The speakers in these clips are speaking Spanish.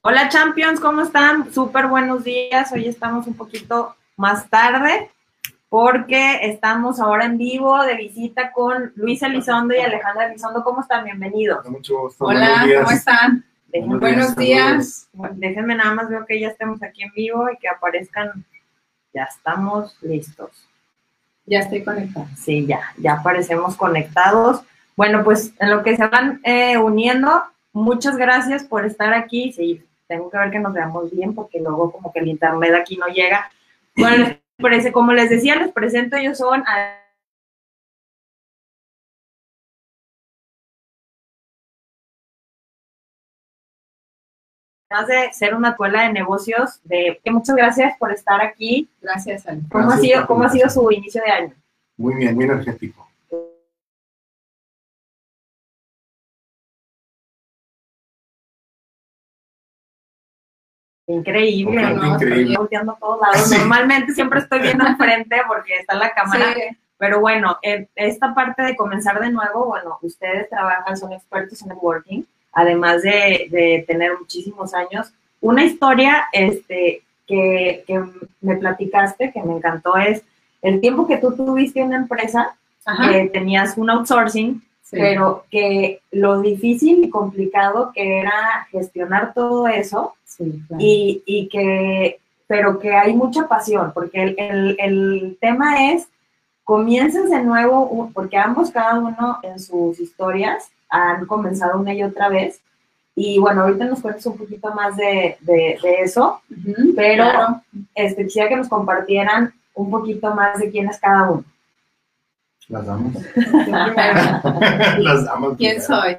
Hola Champions, ¿cómo están? Súper buenos días. Hoy estamos un poquito más tarde porque estamos ahora en vivo de visita con Luis Elizondo y Alejandra Elizondo. ¿Cómo están? Bienvenidos. Mucho gusto. Hola, ¿cómo están? Buenos días. Bueno, déjenme nada más, veo que ya estemos aquí en vivo y que aparezcan. Ya estamos listos. Ya estoy conectada. Sí, ya aparecemos conectados. Bueno, pues en lo que se van uniendo, muchas gracias por estar aquí. Sí, tengo que ver que nos veamos bien porque luego como que el internet aquí no llega. Bueno, como les decía, les presento, ellos son además de ser una escuela de negocios, muchas gracias por estar aquí. Gracias, Ale. ¿Cómo ha sido su inicio de año? Muy bien, muy energético. Increíble, okay, ¿no? Increíble. Estoy volteando a todos lados. Sí. Normalmente siempre estoy viendo enfrente porque está la cámara. Sí. Pero bueno, esta parte de comenzar de nuevo, bueno, ustedes trabajan, son expertos en networking, además de tener muchísimos años. Una historia que me platicaste, que me encantó, es el tiempo que tú tuviste en una empresa, que tenías un outsourcing, sí, pero que lo difícil y complicado que era gestionar todo eso, sí, claro, pero que hay mucha pasión, porque el tema es, comienzas de nuevo, porque cada uno en sus historias han comenzado una y otra vez, y bueno, ahorita nos cuentas un poquito más de eso, pero claro, quisiera que nos compartieran un poquito más de quién es cada uno. Las damos. Las damos. ¿Quién soy?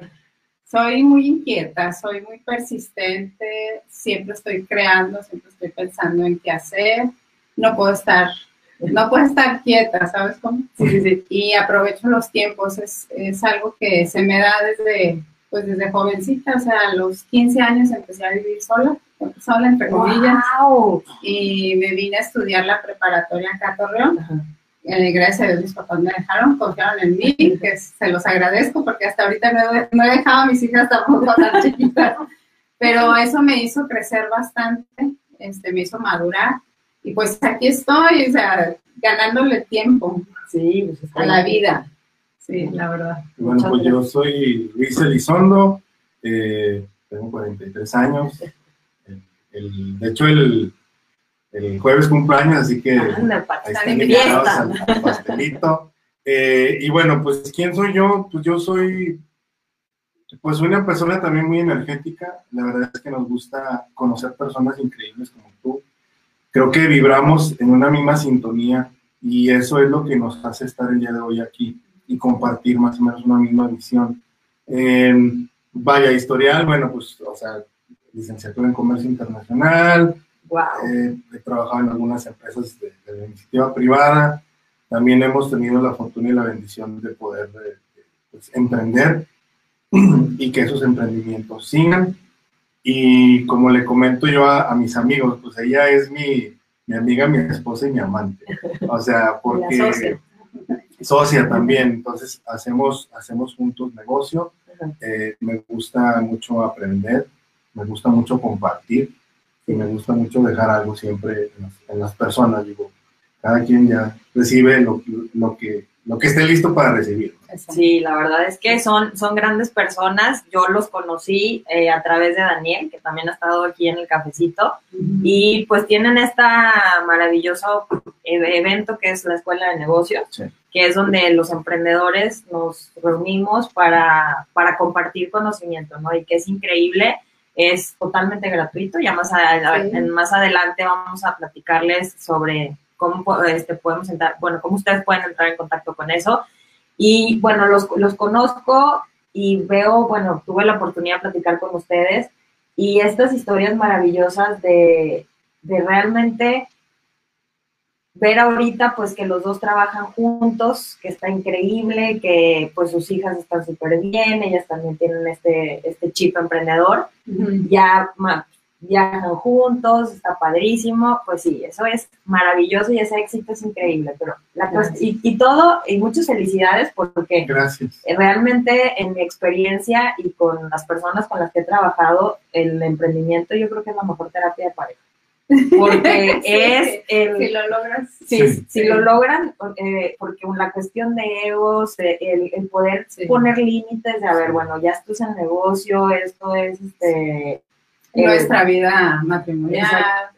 Soy muy inquieta, soy muy persistente, siempre estoy creando, siempre estoy pensando en qué hacer. No puedo estar quieta, ¿sabes cómo? Sí. Y aprovecho los tiempos, es algo que se me da desde jovencita, o sea, a los 15 años empecé a vivir sola entre comillas, wow, y me vine a estudiar la preparatoria acá a Torreón. Ajá. Gracias a Dios mis papás me dejaron, confiaron en mí, que se los agradezco porque hasta ahorita no he dejado a mis hijas tampoco tan chiquitas, pero eso me hizo crecer bastante, me hizo madurar y pues aquí estoy, o sea, ganándole tiempo, sí, pues a la vida, sí, la verdad. Bueno, pues yo soy Luis Elizondo, tengo 43 años, de hecho el jueves cumpleaños, así que están invitados al pastelito. Y bueno, pues, ¿quién soy yo? Pues yo soy, pues, una persona también muy energética. La verdad es que nos gusta conocer personas increíbles como tú. Creo que vibramos en una misma sintonía y eso es lo que nos hace estar el día de hoy aquí y compartir más o menos una misma visión. Vaya, historial, bueno, pues, o sea, licenciatura en Comercio Internacional. Wow. He trabajado en algunas empresas de la iniciativa privada. También hemos tenido la fortuna y la bendición de poder emprender y que esos emprendimientos sigan. Y como le comento yo a mis amigos, pues ella es mi amiga, mi esposa y mi amante. O sea, porque... socia también. Entonces hacemos juntos negocio. Me gusta mucho aprender, me gusta mucho compartir. Y me gusta mucho dejar algo siempre en las personas, digo, cada quien ya recibe lo que esté listo para recibir. Sí, la verdad es que son grandes personas, yo los conocí a través de Daniel, que también ha estado aquí en el cafecito, y pues tienen este maravilloso evento que es la Escuela de Negocios, sí, que es donde los emprendedores nos reunimos para compartir conocimiento, ¿no? Y que es increíble. Es totalmente gratuito, ya más adelante vamos a platicarles sobre cómo podemos entrar, bueno, cómo ustedes pueden entrar en contacto con eso. Y bueno, los conozco y veo, bueno, tuve la oportunidad de platicar con ustedes y estas historias maravillosas de realmente ver ahorita, pues, que los dos trabajan juntos, que está increíble, que, pues, sus hijas están súper bien, ellas también tienen este chip emprendedor, ya viajan juntos, está padrísimo, pues sí, eso es maravilloso y ese éxito es increíble, pero la cosa, y muchas felicidades porque gracias. Realmente en mi experiencia y con las personas con las que he trabajado, el emprendimiento yo creo que es la mejor terapia de pareja. Porque es el... Si lo logran. Si lo logran, porque la cuestión de egos, el poder poner límites de, a ver, bueno, ya esto es el negocio, esto es nuestra vida matrimonial,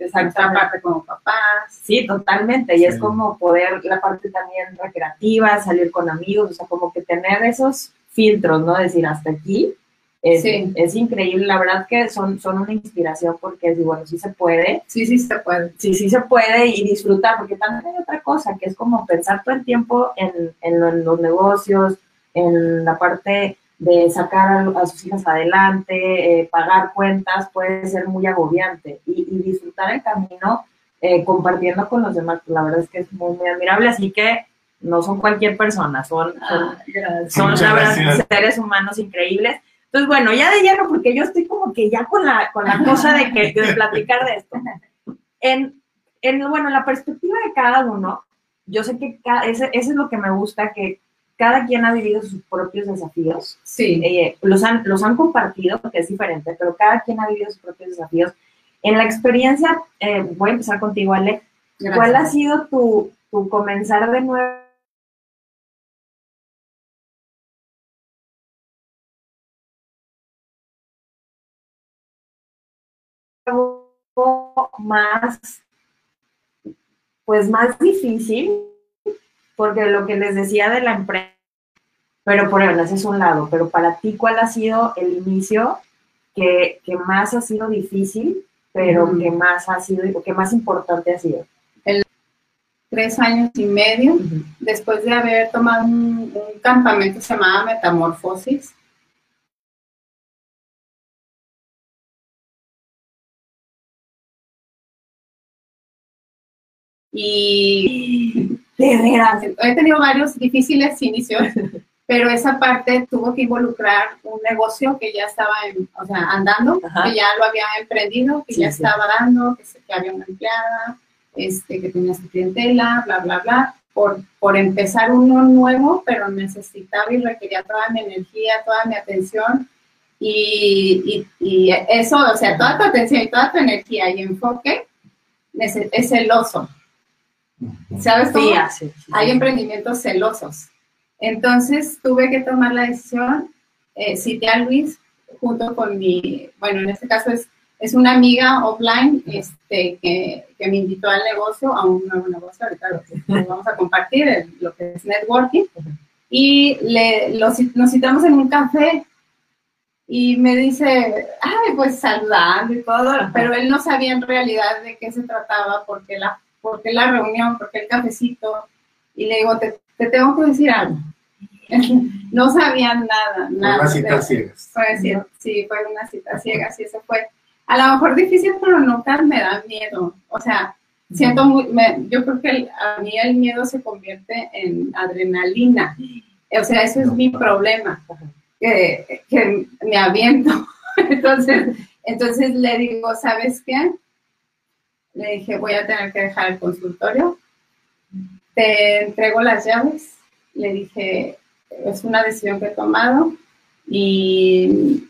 nuestra parte como papás. Sí, totalmente, y es como poder, la parte también recreativa, salir con amigos, o sea, como que tener esos filtros, ¿no? Decir, hasta aquí. Es increíble, la verdad que son una inspiración porque, bueno, sí se puede. Sí se puede y disfrutar, porque también hay otra cosa, que es como pensar todo el tiempo en los negocios, en la parte de sacar a sus hijas adelante, pagar cuentas, puede ser muy agobiante y disfrutar el camino compartiendo con los demás, la verdad es que es muy, muy admirable, así que no son cualquier persona, son seres humanos increíbles. Entonces, bueno, ya de lleno, porque yo estoy como que ya con la cosa de platicar de esto. Bueno, la perspectiva de cada uno, yo sé que eso es lo que me gusta, que cada quien ha vivido sus propios desafíos. Sí. Los han compartido, porque es diferente, pero cada quien ha vivido sus propios desafíos. En la experiencia, voy a empezar contigo, Ale. Gracias. ¿Cuál ha sido tu comenzar de nuevo? Más difícil, porque lo que les decía de la empresa, pero por ejemplo, ese es un lado, pero para ti, ¿cuál ha sido el inicio que más ha sido difícil, pero que más ha sido, que más importante ha sido? 3 años y medio, después de haber tomado un campamento llamado Metamorfosis, y de veras, he tenido varios difíciles inicios, pero esa parte tuvo que involucrar un negocio que ya estaba andando, que ya lo había emprendido, que estaba dando, que había una empleada, que tenía su clientela, bla, bla, bla, por empezar uno nuevo, pero necesitaba y requería toda mi energía, toda mi atención, y eso, toda tu atención y toda tu energía y enfoque es celoso. ¿Sabes cómo? Sí. Hay emprendimientos celosos. Entonces, tuve que tomar la decisión, cité a Luis junto con en este caso es una amiga offline que me invitó al negocio, a un nuevo negocio, ahorita lo vamos a compartir, lo que es networking, y nos citamos en un café y me dice, pues saludando y todo, pero él no sabía en realidad de qué se trataba porque la reunión, porque el cafecito, y le digo, te tengo que decir algo. No sabían nada. Fue una cita ciega. Sí, fue una cita ciega, sí, eso fue. A lo mejor difícil, pero nunca me da miedo. Siento yo creo que a mí el miedo se convierte en adrenalina. Eso es mi problema, que me aviento. Entonces le digo, ¿sabes qué? Le dije, voy a tener que dejar el consultorio, te entrego las llaves, le dije, es una decisión que he tomado y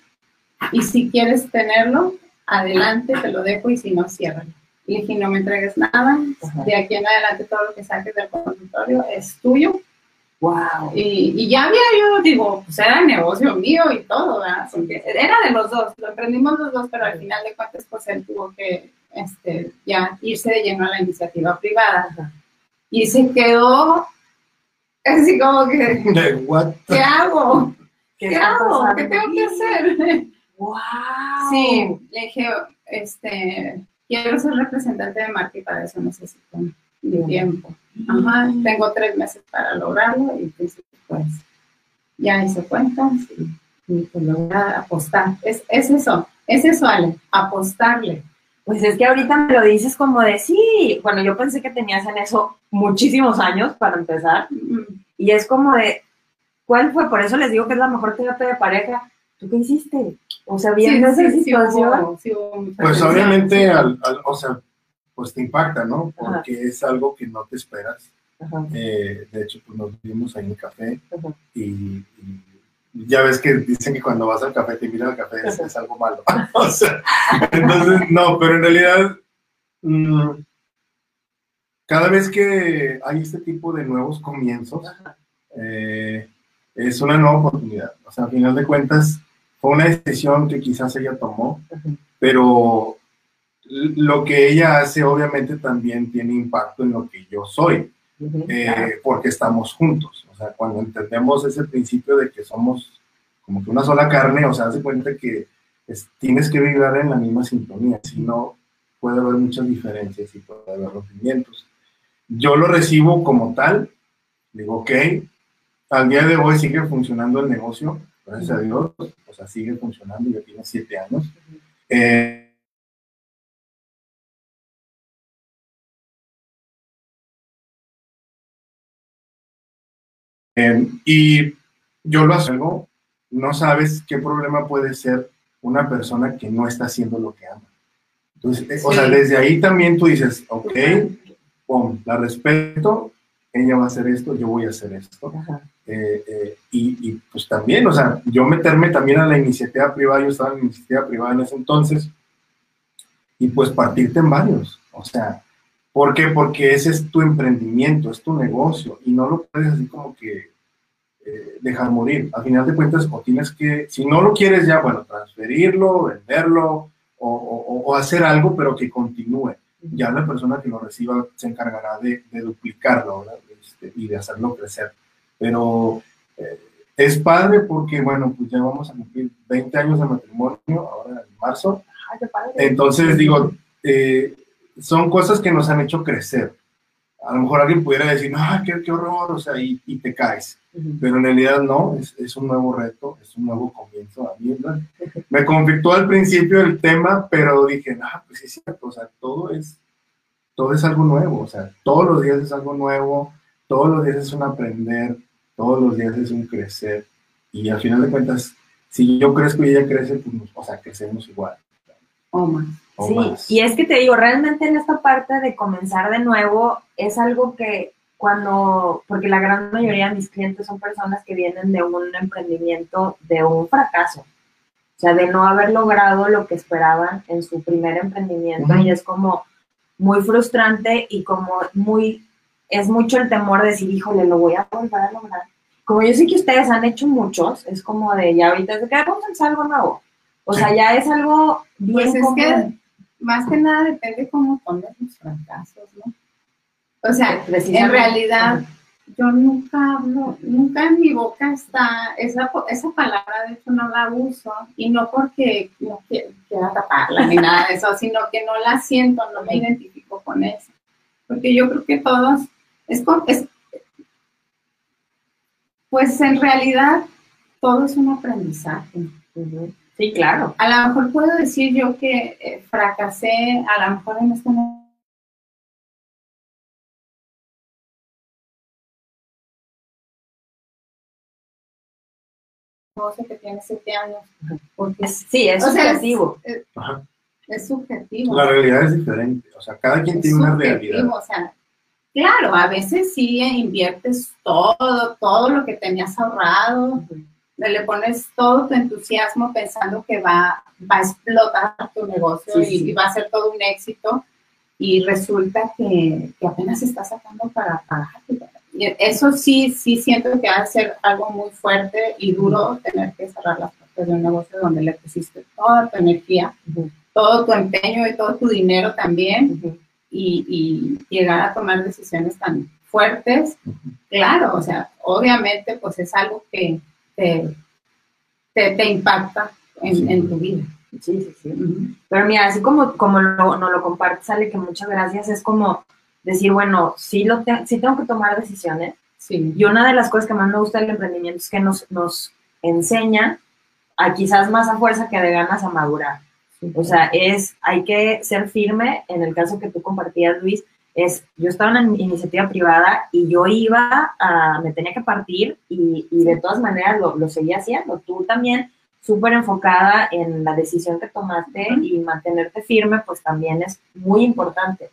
si quieres tenerlo, adelante, te lo dejo y si no, ciérralo. Le dije, no me entregues nada, de aquí en adelante todo lo que saques del consultorio es tuyo. Wow. Y ya había era el negocio mío y todo, ¿verdad? Era de los dos, lo emprendimos los dos, pero al final de cuentas, él tuvo que ya irse de lleno a la iniciativa privada. Y se quedó así como que, ¿qué hago? ¿Qué hago? ¿Qué tengo que hacer? ¡Wow! Sí, le dije, quiero ser representante de marca y para eso necesito mi tiempo. Tengo 3 meses para lograrlo y pues ya hice cuentas y pues lo voy a apostar. Es eso, Ale, apostarle. Pues es que ahorita me lo dices como de sí. Bueno, yo pensé que tenías en eso muchísimos años para empezar. Y es como de, ¿cuál fue? Por eso les digo que es la mejor terapia de pareja. ¿tú qué hiciste? O sea, había más situación. Pues obviamente, o sea, pues te impacta, ¿no? Porque ajá, es algo que no te esperas. De hecho, pues nos vimos ahí en el café y ya ves que dicen que cuando vas al café, te miran al café, es algo malo. O sea, entonces, no, pero en realidad, cada vez que hay este tipo de nuevos comienzos, es una nueva oportunidad. O sea, al final de cuentas, fue una decisión que quizás ella tomó, pero lo que ella hace obviamente también tiene impacto en lo que yo soy. Porque estamos juntos, o sea, cuando entendemos ese principio de que somos como que una sola carne, o sea, haz de cuenta que tienes que vibrar en la misma sintonía, si no puede haber muchas diferencias y puede haber rompimientos. Yo lo recibo como tal, digo, ok, al día de hoy sigue funcionando el negocio, gracias a Dios, o sea, sigue funcionando, ya tiene 7 años, y yo lo hago, no sabes qué problema puede ser una persona que no está haciendo lo que ama. Entonces, o sea, desde ahí también tú dices, ok, pum, la respeto, ella va a hacer esto, yo voy a hacer esto. Y pues también, o sea, yo meterme también a la iniciativa privada, yo estaba en la iniciativa privada en ese entonces, y pues partirte en varios, o sea, ¿por qué? Porque ese es tu emprendimiento, es tu negocio, y no lo puedes así como que dejar morir. Al final de cuentas, o tienes que, si no lo quieres ya, bueno, transferirlo, venderlo, o hacer algo, pero que continúe. Ya la persona que lo reciba se encargará de duplicarlo, y de hacerlo crecer. Pero es padre porque, bueno, pues ya vamos a cumplir 20 años de matrimonio, ahora en marzo. Ay, qué padre. Entonces, digo, son cosas que nos han hecho crecer. A lo mejor alguien pudiera decir, no, qué horror, o sea, y te caes. Pero en realidad no, es un nuevo reto, es un nuevo comienzo. A mí, ¿verdad? Me conflictó al principio el tema, pero dije, no, pues es cierto, o sea, todo es algo nuevo, o sea, todos los días es algo nuevo, todos los días es un aprender, todos los días es un crecer. Y al final de cuentas, si yo crezco y ella crece, pues, o sea, crecemos igual. Oh, man. Sí, y es que te digo, realmente en esta parte de comenzar de nuevo es algo que porque la gran mayoría de mis clientes son personas que vienen de un emprendimiento, de un fracaso, o sea, de no haber logrado lo que esperaban en su primer emprendimiento, y es como muy frustrante y como es mucho el temor de decir, híjole, lo voy a volver a lograr. Como yo sé que ustedes han hecho muchos, es como de ya ahorita, ¿de qué vamos a hacer algo nuevo? O sea, ya es algo bien común. Que más que nada depende cómo pones los fracasos, ¿no? O sea, en realidad, yo nunca hablo, nunca en mi boca está, esa palabra de hecho no la uso, y no porque no quiera taparla ni nada de eso, sino que no la siento, no me identifico con eso. Porque yo creo que todos, pues en realidad todo es un aprendizaje. Sí, claro. A lo mejor puedo decir yo que fracasé, a lo mejor en este momento. No sé, que tiene 7 años. Porque sí, es subjetivo. Sea, es subjetivo. La realidad es diferente. O sea, cada quien tiene una realidad. O sea, claro, a veces sí inviertes todo lo que tenías ahorrado. Le pones todo tu entusiasmo pensando que va a explotar tu negocio y va a ser todo un éxito, y resulta que apenas estás sacando para pagar. Eso sí siento que va a ser algo muy fuerte y duro, tener que cerrar las puertas de un negocio donde le pusiste toda tu energía, todo tu empeño y todo tu dinero también, y llegar a tomar decisiones tan fuertes. Claro, o sea, obviamente pues es algo que te impacta en tu vida. Pero mira, así como nos lo compartes, Ale, que muchas gracias, es como decir, bueno, sí tengo que tomar decisiones. Y una de las cosas que más me gusta del emprendimiento es que nos enseña, a quizás más a fuerza que de ganas, a madurar. O sea, hay que ser firme. En el caso que tú compartías, Luis, yo estaba en una iniciativa privada y yo me tenía que partir y de todas maneras lo seguía haciendo. Tú también súper enfocada en la decisión que tomaste y mantenerte firme, pues también es muy importante.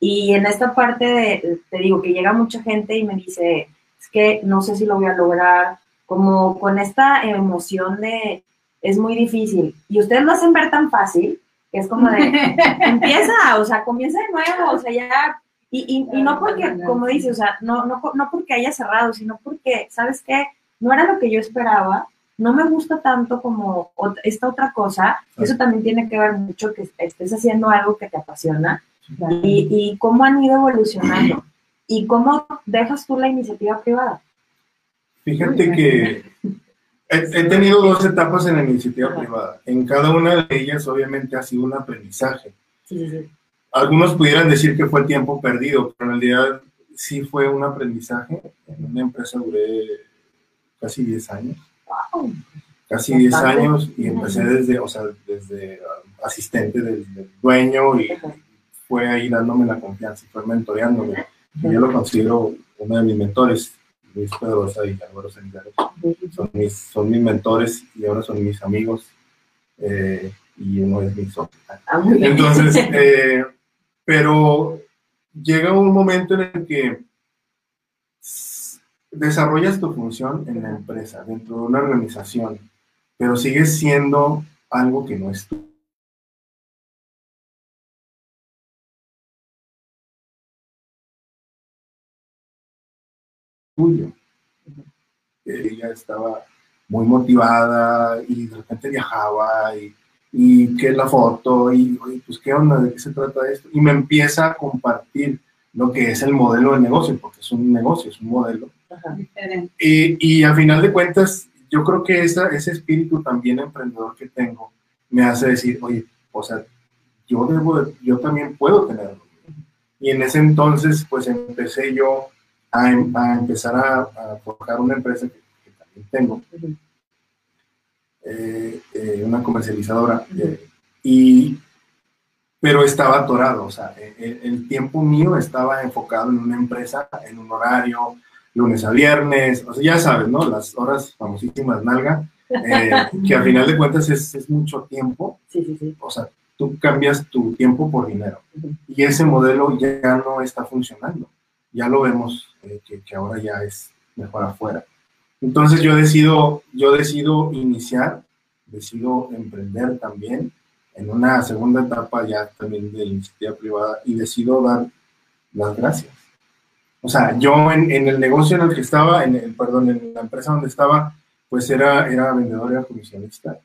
Y en esta parte, te digo que llega mucha gente y me dice, es que no sé si lo voy a lograr, como con esta emoción de, es muy difícil. Y ustedes lo hacen ver tan fácil, que es como de, empieza, o sea, comienza de nuevo, o sea, ya... Y no porque, como dice, o sea, no porque haya cerrado, sino porque, ¿sabes qué? No era lo que yo esperaba, no me gusta tanto como esta otra cosa. Eso también tiene que ver mucho que estés haciendo algo que te apasiona y cómo han ido evolucionando y cómo dejas tú la iniciativa privada. Fíjate que he tenido dos etapas en la iniciativa privada. En cada una de ellas, obviamente, ha sido un aprendizaje. Sí. Algunos pudieran decir que fue el tiempo perdido, pero en realidad sí fue un aprendizaje. En una empresa duré casi 10 años. ¡Wow! Casi 10 años y empecé desde asistente del dueño y fue ahí dándome la confianza y fue mentoreándome. Y yo lo considero uno de mis mentores, Luis Pedrosa y Álvaro Sanitario. Son mis mentores y ahora son mis amigos y uno es mi socio. Entonces, pero llega un momento en el que desarrollas tu función en la empresa, dentro de una organización, pero sigues siendo algo que no es tú. Tuyo. Ella estaba muy motivada y de repente viajaba y qué es la foto, y pues qué onda, de qué se trata esto, y me empieza a compartir lo que es el modelo de negocio, porque es un negocio, es un modelo. Ajá. Y al final de cuentas, yo creo que ese espíritu también emprendedor que tengo, me hace decir, oye, o sea, yo también puedo tenerlo, y en ese entonces, pues empecé yo a empezar a forjar una empresa que también tengo, una comercializadora, pero estaba atorado, o sea, el tiempo mío estaba enfocado en una empresa, en un horario, lunes a viernes, o sea, ya sabes, ¿no? Las horas famosísimas nalga, que al final de cuentas es mucho tiempo, o sea, tú cambias tu tiempo por dinero, y ese modelo ya no está funcionando, ya lo vemos, que ahora ya es mejor afuera. Entonces yo decido iniciar, decido emprender también en una segunda etapa ya también de iniciativa privada y decido dar las gracias. O sea, yo en el negocio en el que estaba, en la empresa donde estaba, pues era vendedor, era comisionista.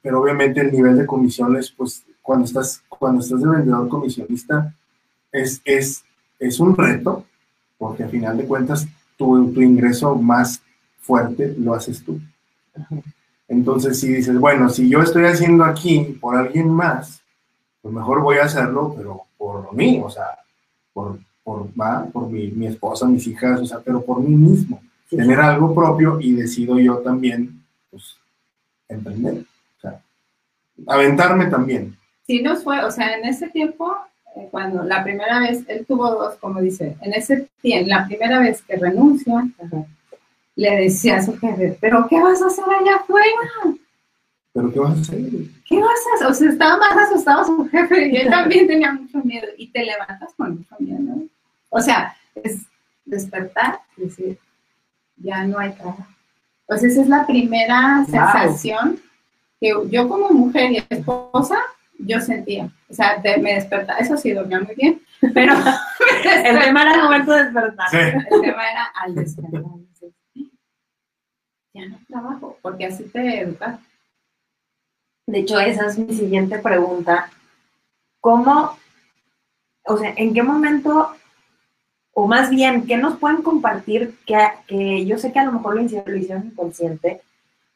Pero obviamente el nivel de comisiones, pues cuando estás de vendedor comisionista es un reto, porque al final de cuentas tu ingreso más fuerte lo haces tú. Entonces, si dices, bueno, si yo estoy haciendo aquí por alguien más, pues mejor voy a hacerlo, pero por mí, o sea, por mi esposa, mis hijas, o sea, pero por mí mismo. Sí. Tener algo propio y decido yo también, pues, emprender. O sea, aventarme también. Sí, nos fue, o sea, en ese tiempo... Cuando la primera vez, él tuvo dos, como dice, la primera vez que renuncia, le decía a su jefe, ¿pero qué vas a hacer allá afuera? ¿Pero qué vas a hacer? ¿Qué vas a hacer? O sea, estaba más asustado su jefe y él también tenía mucho miedo. Y te levantas con mucho miedo, ¿no? O sea, es despertar y decir, ya no hay trabajo. Pues esa es la primera sensación que yo como mujer y esposa, yo sentía, o sea, me despertaba, eso sí, dormía muy bien, pero el tema era el momento de despertar, sí. El tema era al despertar, ¿sí? Ya no trabajo, porque así te educas. De hecho, esa es mi siguiente pregunta, ¿cómo, o sea, en qué momento, o más bien, qué nos pueden compartir, que yo sé que a lo mejor lo hicieron inconsciente,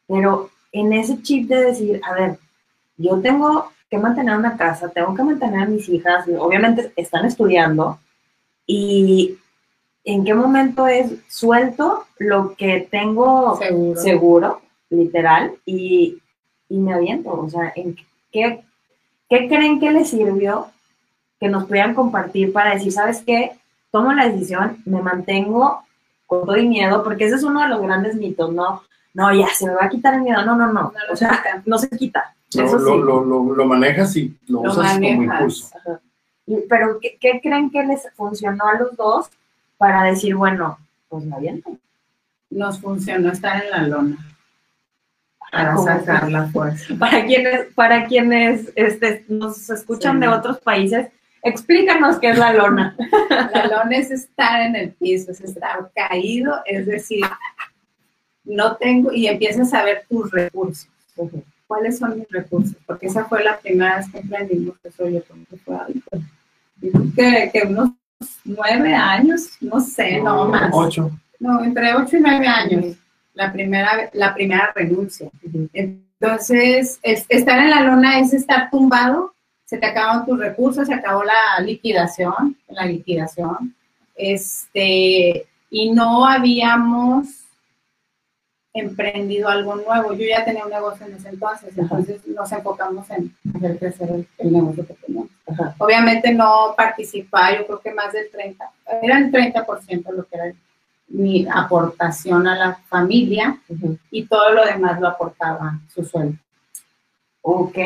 pero en ese chip de decir, a ver, yo tengo que mantener una casa, tengo que mantener a mis hijas, obviamente están estudiando, y en qué momento es suelto lo que tengo seguro literal, y me aviento, o sea, ¿en qué creen que les sirvió que nos puedan compartir para decir, ¿sabes qué? Tomo la decisión, me mantengo con todo y miedo, porque ese es uno de los grandes mitos, ¿no? no, ya, se me va a quitar el miedo. No. O sea, no se quita. Eso sí. Lo manejas y lo usas manejas. Como impulso. Ajá. Pero, ¿qué creen que les funcionó a los dos para decir, bueno, pues me aviento? Nos funcionó estar en la lona. Para sacar la fuerza. Para quienes nos escuchan de otros países, explícanos qué es la lona. La lona es estar en el piso, es estar caído, es decir, no tengo, y empiezas a ver tus recursos. Uh-huh. ¿Cuáles son mis recursos? Porque esa fue la primera vez que aprendimos que soy yo como que fue algo. Que unos 9 años, no sé, no más. 8. No, entre 8 y 9 años. La primera renuncia. Uh-huh. Entonces, estar en la lona es estar tumbado, se te acaban tus recursos, se acabó la liquidación. Y no habíamos emprendido algo nuevo. Yo ya tenía un negocio en ese entonces, ajá, entonces nos enfocamos en hacer crecer el negocio que teníamos. Ajá. Obviamente no participaba, yo creo que más del 30%, era el 30% lo que era mi aportación a la familia, uh-huh, y todo lo demás lo aportaba su sueldo. Ok,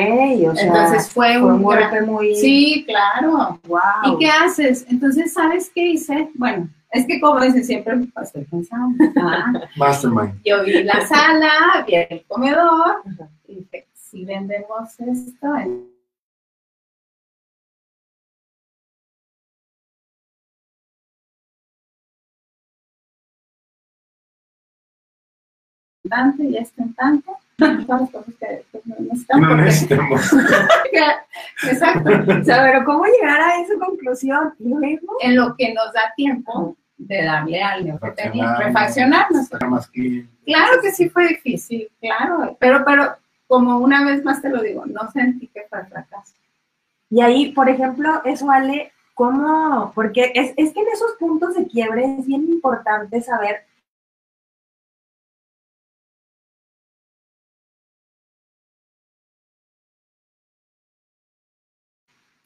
o sea, entonces fue un golpe muy... Sí, claro. Wow. ¿Y qué haces? Entonces, ¿sabes qué hice? Bueno, es que como dicen siempre, pues estoy cansado. Mastermind. Yo vi la sala, vi el comedor, uh-huh, y dije, si vendemos esto... tanto y es tanto, todas las cosas que no necesitamos. Exacto. O sea, pero ¿cómo llegar a esa conclusión? En lo que nos da tiempo de darle al negocio, refaccionarnos. Claro que sí fue difícil, claro, pero como una vez más te lo digo, no sentí que fue fracaso. Y ahí, por ejemplo, eso vale, ¿cómo? Porque es que en esos puntos de quiebre es bien importante saber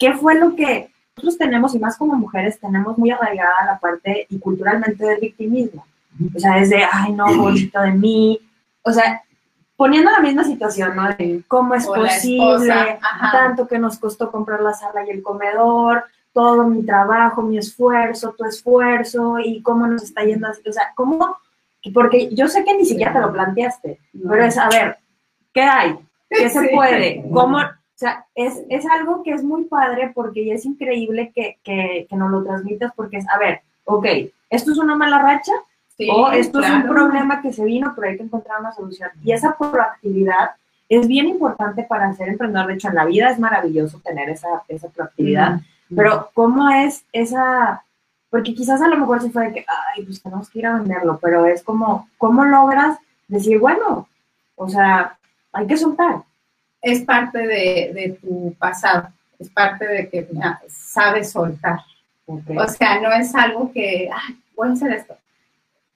¿qué fue lo que nosotros tenemos, y más como mujeres, tenemos muy arraigada la parte y culturalmente del victimismo? O sea, desde, ay, no, pobrecito de mí. O sea, poniendo la misma situación, ¿no? De cómo es posible, tanto que nos costó comprar la sala y el comedor, todo mi trabajo, mi esfuerzo, tu esfuerzo, y cómo nos está yendo así. O sea, ¿cómo? Porque yo sé que ni siquiera te lo planteaste, pero es, a ver, ¿qué hay? ¿Qué se puede? ¿Cómo...? O sea, es algo que es muy padre porque ya es increíble que nos lo transmitas, porque es, a ver, ok, esto es una mala racha, sí, o esto es un problema que se vino, pero hay que encontrar una solución. Y esa proactividad es bien importante para ser emprendedor. De hecho, en la vida es maravilloso tener esa proactividad. Mm-hmm. Pero, ¿cómo es esa...? Porque quizás a lo mejor se fue de que, ay, pues tenemos que ir a venderlo, pero es como, ¿cómo logras decir, bueno, o sea, hay que soltar? Es parte de tu pasado, es parte de que sabes soltar. Okay. O sea, no es algo que, ay, voy a hacer esto.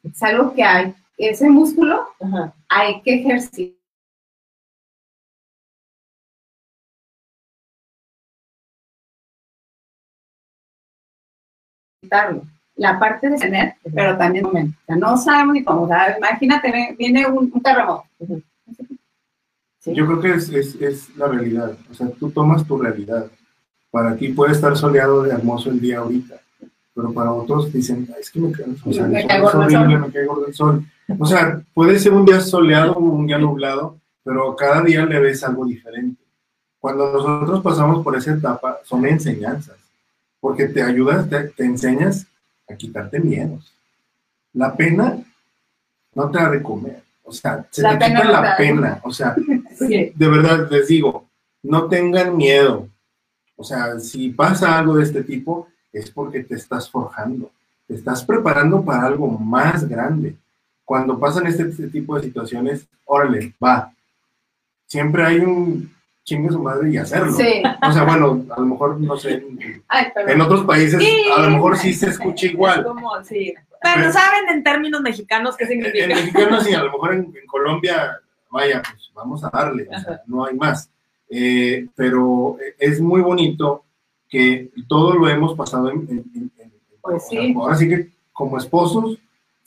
Es algo que hay, ese músculo, uh-huh, hay que ejercitar. La parte de tener, uh-huh, pero también el momento. O sea, no sabemos ni cómo. O sea, imagínate, viene un terremoto. Uh-huh. Sí. Yo creo que es la realidad, o sea, tú tomas tu realidad. Para ti puede estar soleado de hermoso el día ahorita, pero para otros dicen, es que me cae gordo el sol. O sea, puede ser un día soleado o un día nublado, pero cada día le ves algo diferente. Cuando nosotros pasamos por esa etapa, son enseñanzas, porque te ayudas, te enseñas a quitarte miedos. La pena no te ha de comer. O sea, se te quita la pena, o sea, sí, de verdad les digo, no tengan miedo. O sea, si pasa algo de este tipo, es porque te estás forjando, te estás preparando para algo más grande. Cuando pasan este tipo de situaciones, órale, va. Siempre hay un chingo a su madre y hacerlo. Sí. O sea, bueno, a lo mejor, no sé, ay, en otros países, sí, a lo mejor sí se escucha igual. Es como, sí. Pero saben en términos mexicanos qué significa. En mexicanos sí, a lo mejor en Colombia, vaya, pues vamos a darle, o sea, no hay más. Pero es muy bonito que todo lo hemos pasado en pues sí. Ahora sí que como esposos,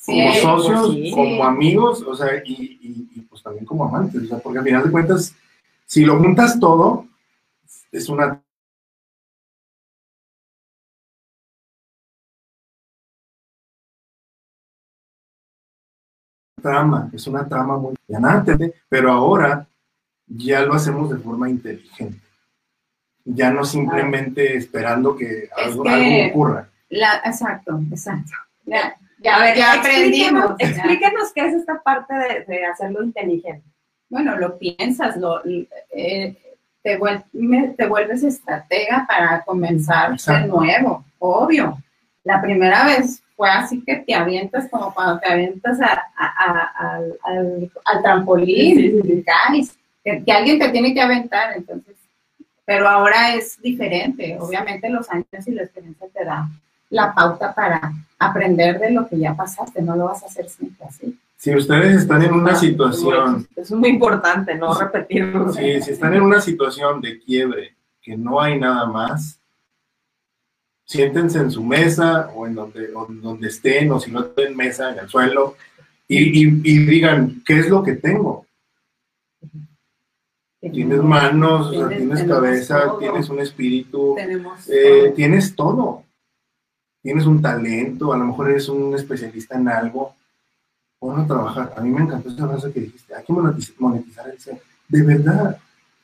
como socios, sí, como amigos, o sea, y pues también como amantes, o sea, porque al final de cuentas, si lo juntas todo, es una... trama, es una trama muy llanante, pero ahora ya lo hacemos de forma inteligente, ya no simplemente esperando que algo ocurra. Exacto. Ya aprendimos. Explícanos qué es esta parte de hacerlo inteligente. Bueno, lo piensas, te vuelves estratega para comenzar de nuevo, obvio. La primera vez fue así que te avientas como cuando te avientas al trampolín, sí. Caes, que alguien te tiene que aventar, entonces. Pero ahora es diferente, obviamente los años y la experiencia te dan la pauta para aprender de lo que ya pasaste, no lo vas a hacer siempre así. Si ustedes están en una situación... Es muy importante no repetirlo. Si están en una situación de quiebre, que no hay nada más, siéntense en su mesa o en donde estén, o si no tienen mesa, en el suelo, y digan, ¿qué es lo que tengo? Tienes manos, o sea, tienes cabeza, todo. Tienes un espíritu, tienes todo. Tienes un talento, a lo mejor eres un especialista en algo. Ponlo a trabajar. A mí me encantó esa frase que dijiste, hay que monetizar el ser. De verdad.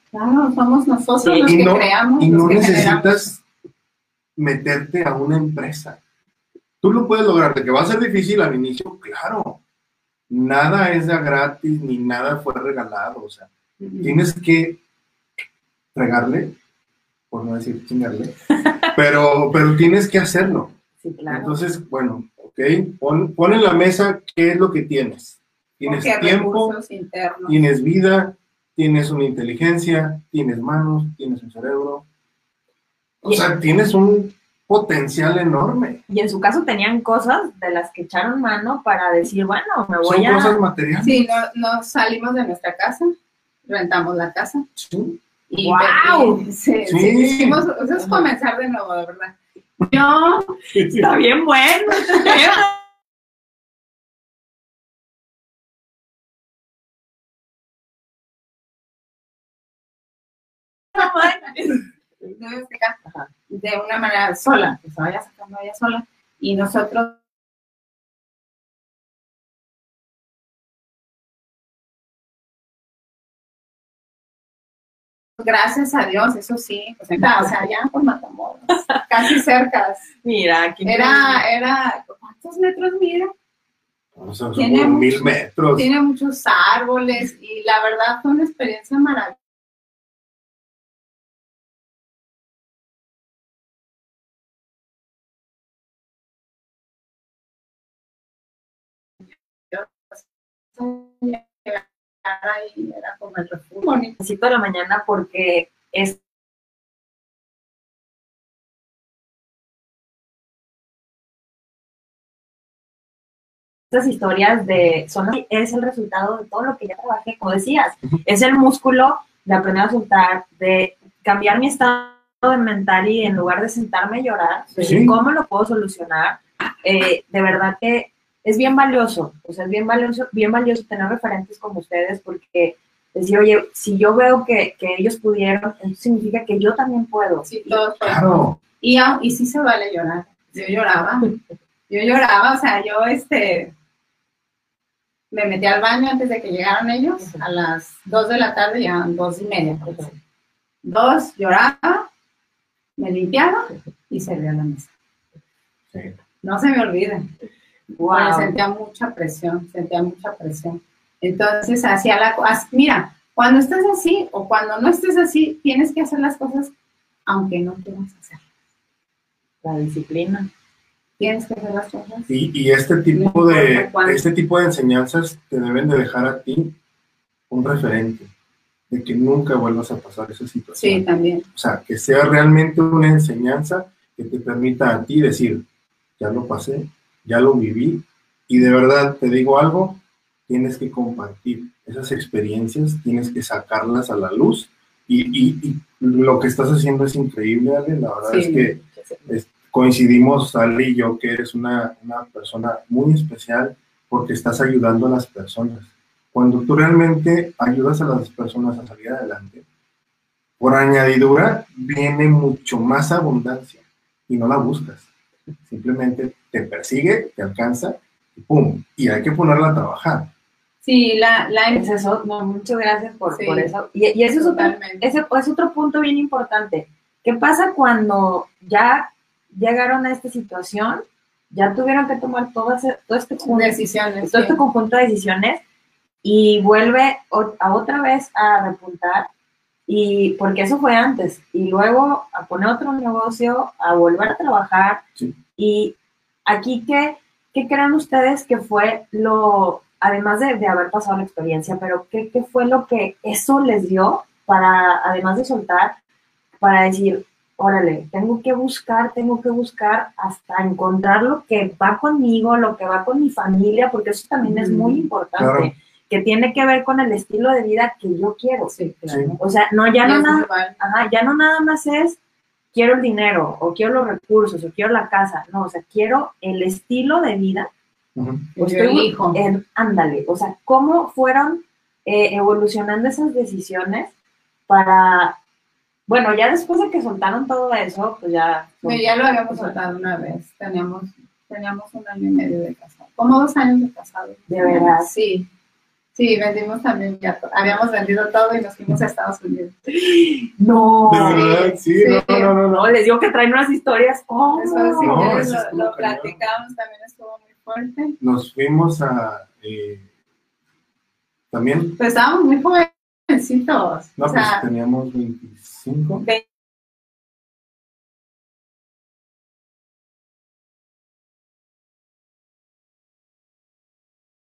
Claro, somos nosotros los que creamos. Y no necesitas meterte a una empresa. Tú lo puedes lograr, de que va a ser difícil al inicio, claro. Nada es de gratis, ni nada fue regalado. O sea, tienes que regarle, por no decir chingarle, pero tienes que hacerlo. Sí, claro. Entonces, bueno, ok, pon en la mesa qué es lo que tienes. Tienes tiempo, tienes vida, tienes una inteligencia, tienes manos, tienes un cerebro. O sea, tienes un potencial enorme. Y en su caso tenían cosas de las que echaron mano para decir, bueno, me voy a... Son cosas materiales. Sí, no salimos de nuestra casa, rentamos la casa. Sí. Y ¡wow! Hicimos, eso es comenzar de nuevo, de verdad. No, está bien bueno. De una manera sola, que se vaya sacando ella sola. Y nosotros... Gracias a Dios, eso sí, pues allá por Matamoros, casi cercas. Mira, aquí era, ¿cuántos metros mira? O sea, tiene 1000 metros. Tiene muchos árboles y la verdad fue una experiencia maravillosa. Ahí era como el refugio. Necesito la mañana porque es estas historias es el resultado de todo lo que ya trabajé, como decías, es el músculo de aprender a soltar, de cambiar mi estado de mental y en lugar de sentarme a llorar, decir, ¿cómo lo puedo solucionar? De verdad que es bien valioso, o sea, es bien valioso tener referentes como ustedes porque decir, oye, si yo veo que ellos pudieron, eso significa que yo también puedo. Sí, todos claro. Y sí se vale llorar. Yo lloraba, o sea, yo me metí al baño antes de que llegaron ellos, a las 2 de la tarde, ya 2:30. Pues. 2, lloraba, me limpiaba y servía la mesa. Sí. No se me olvida. Wow. Bueno, sentía mucha presión. Entonces, mira, cuando estás así o cuando no estés así, tienes que hacer las cosas aunque no quieras hacer. La disciplina. Tienes que hacer las cosas. Y este tipo de enseñanzas te deben de dejar a ti un referente de que nunca vuelvas a pasar esa situación. Sí, también. O sea, que sea realmente una enseñanza que te permita a ti decir, ya lo pasé. Ya lo viví, y de verdad, te digo algo, tienes que compartir esas experiencias, tienes que sacarlas a la luz, y lo que estás haciendo es increíble, Ale, la verdad es que coincidimos, Ale y yo, que eres una persona muy especial, porque estás ayudando a las personas. Cuando tú realmente ayudas a las personas a salir adelante, por añadidura viene mucho más abundancia y no la buscas. Simplemente te persigue, te alcanza y ¡pum! Y hay que ponerla a trabajar. Sí, la empezó. No, muchas gracias por eso. Y ese es otro punto bien importante. ¿Qué pasa cuando ya llegaron a esta situación? Ya tuvieron que tomar todo este conjunto de decisiones y vuelve otra vez a repuntar, y porque eso fue antes, y luego a poner otro negocio, a volver a trabajar. Sí. Y aquí, ¿qué creen ustedes que fue lo... Además de haber pasado la experiencia, pero ¿qué fue lo que eso les dio para, además de soltar, para decir, órale, tengo que buscar hasta encontrar lo que va conmigo, lo que va con mi familia, porque eso también es muy importante, claro, que tiene que ver con el estilo de vida que yo quiero? Sí, claro. Sí. O sea, ya no nada más es quiero el dinero, o quiero los recursos, o quiero la casa, no, o sea, quiero el estilo de vida. Uh-huh. Ándale, o sea, ¿cómo fueron evolucionando esas decisiones para, bueno, ya después de que soltaron todo eso, pues ya... Ya lo habíamos soltado una vez, teníamos 1 año y medio de casado, como 2 años de casado. ¿De verdad? Sí, sí, vendimos también, ya habíamos vendido todo y nos fuimos a Estados Unidos. No, no, les digo que traen unas historias, ¿cómo? Eso sí, no, eso lo platicamos, también estuvo muy fuerte. Nos fuimos a... ¿también? Pues estábamos muy jovencitos. No, o pues sea, teníamos 25. 20.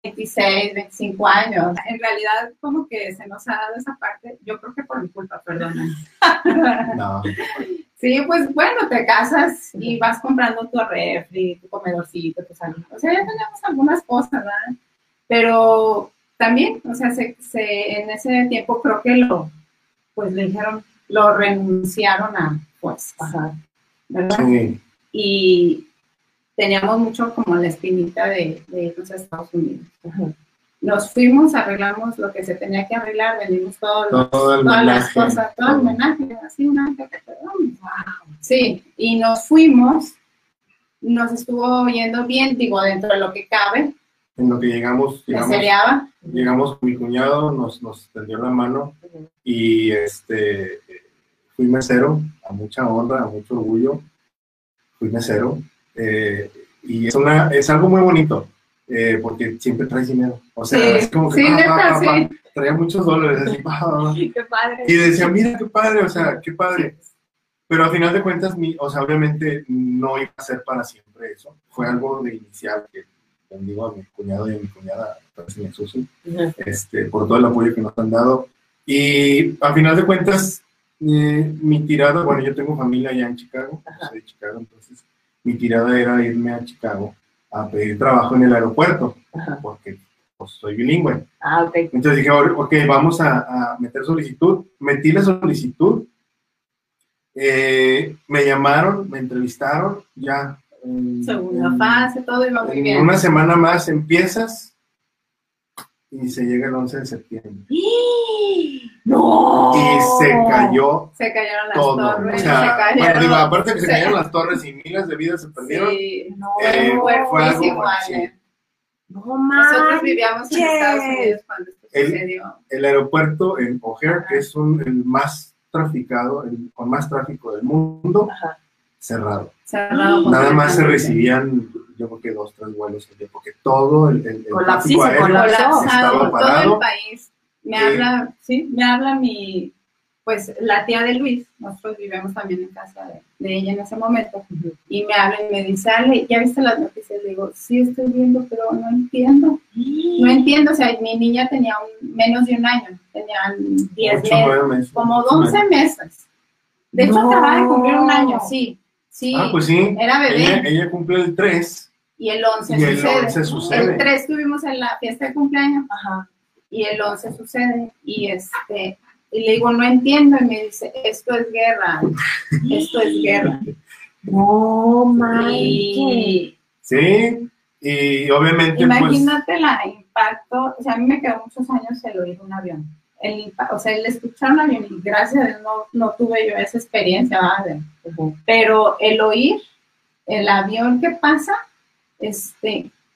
...25 años... En realidad, como que se nos ha dado esa parte... Yo creo que por mi culpa, perdona. No. Sí, pues bueno, te casas y vas comprando tu refri, tu comedorcito, tus alumnos. O sea, ya tenemos algunas cosas, ¿verdad? Pero también, o sea, en ese tiempo creo que pues le dijeron, lo renunciaron a, pues, ajá, ¿verdad? Sí. Y teníamos mucho como la espinita de irnos a Estados Unidos. Ajá. Nos fuimos, arreglamos lo que se tenía que arreglar, vendimos todas las cosas, todo el menaje, así una perdón. Wow. Sí, y nos fuimos, nos estuvo yendo bien, digo, dentro de lo que cabe. En lo que llegamos con mi cuñado, nos tendió la mano, uh-huh, y fui mesero, a mucha honra, a mucho orgullo, fui mesero. Y es algo muy bonito, porque siempre traes dinero. O sea, sí, es como que sí, sí, traía muchos dólares. Así, qué padre. Y decía, mira, qué padre, o sea, qué padre. Sí. Pero al final de cuentas, o sea, obviamente no iba a ser para siempre eso. Fue algo de inicial que bendigo a mi cuñado y a mi cuñada, a Susi, uh-huh, por todo el apoyo que nos han dado. Y al final de cuentas, mi tirada, bueno, yo tengo familia allá en Chicago, yo soy de Chicago, entonces... Mi tirada era irme a Chicago a pedir trabajo en el aeropuerto, ajá, porque pues, soy bilingüe. Ah, ok. Entonces dije, ok, vamos a meter solicitud. Metí la solicitud, me llamaron, me entrevistaron, ya. Segunda fase, todo iba muy bien. Una semana más empiezas y se llega el 11 de septiembre. ¡Sí! ¡No! Y se cayó. Se cayeron las torres. O sea, aparte que se cayeron las torres y miles de vidas se perdieron. Sí, no, fue algo igual. No, nosotros vivíamos en Estados Unidos cuando esto sucedió. El aeropuerto en O'Hare, que es el más traficado, con más tráfico del mundo, ajá, cerrado. Cerrado. Nada más se recibían, yo creo que 2, 3 vuelos al día, porque todo el tráfico aéreo estaba parado. Todo el país. Me habla pues la tía de Luis, nosotros vivimos también en casa de ella en ese momento, uh-huh, y me habla y me dice, Ale, ¿ya viste las noticias? Le digo, sí, estoy viendo, pero no entiendo. Sí. No entiendo, o sea, mi niña tenía menos de 1 año, tenían 10 meses, como 12 meses. De hecho, acababa de cumplir 1 año, sí. Sí, ah, pues sí, era bebé. Ella cumple el 3. Y el 11 sucede. El 3 tuvimos en la fiesta de cumpleaños, ajá. Y el 11 sucede, y le digo, no entiendo, y me dice, esto es guerra. No, man. Sí, Y obviamente, imagínate pues, la impacto, o sea, a mí me quedó muchos años el oír un avión. El escuchar un avión, y gracias a Dios no tuve yo esa experiencia, ¿vale? Pero el oír el avión que pasa,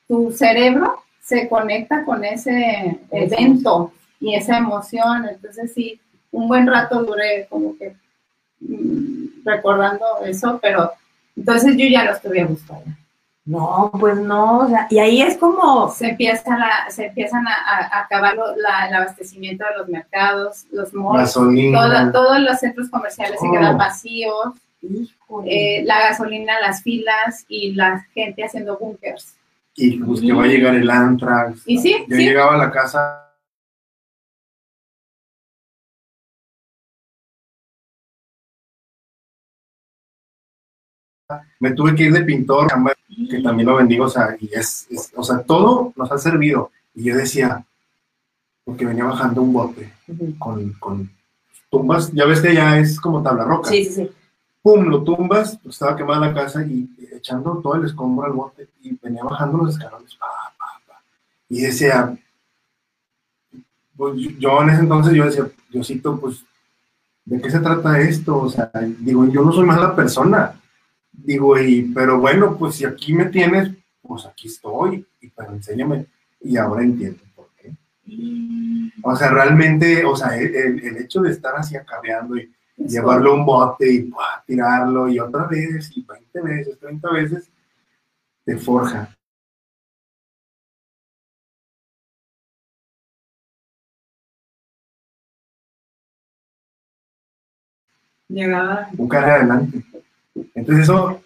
tu cerebro se conecta con ese evento y esa emoción. Entonces sí, un buen rato duré como que recordando eso, pero entonces yo ya no estuve a gusto. No, pues no, o sea, y ahí es como... Se empiezan a acabar el abastecimiento de los mercados, los malls, todos los centros comerciales se quedan vacíos, la gasolina, las filas y la gente haciendo búnkers. Y pues que va a llegar el Antrax. Y sí, yo llegaba a la casa... Me tuve que ir de pintor, que también lo bendigo, o sea, y o sea, todo nos ha servido. Y yo decía, porque venía bajando un bote con tumbas, ya ves que ya es como tabla roca. Sí, sí, sí. Pum, lo tumbas, pues estaba quemada la casa y echando todo el escombro al bote y venía bajando los escalones, y decía, pues yo en ese entonces yo decía, Diosito, pues, ¿de qué se trata esto? O sea, digo, yo no soy mala persona. Digo, pero bueno, pues si aquí me tienes, pues aquí estoy, pero enséñame. Y ahora entiendo por qué. O sea, realmente, o sea, el hecho de estar así acabeando y llevarlo a un bote y tirarlo y otra vez, y 20 veces, 30 veces, te forja. Llegaba. Un cara adelante. Entonces eso,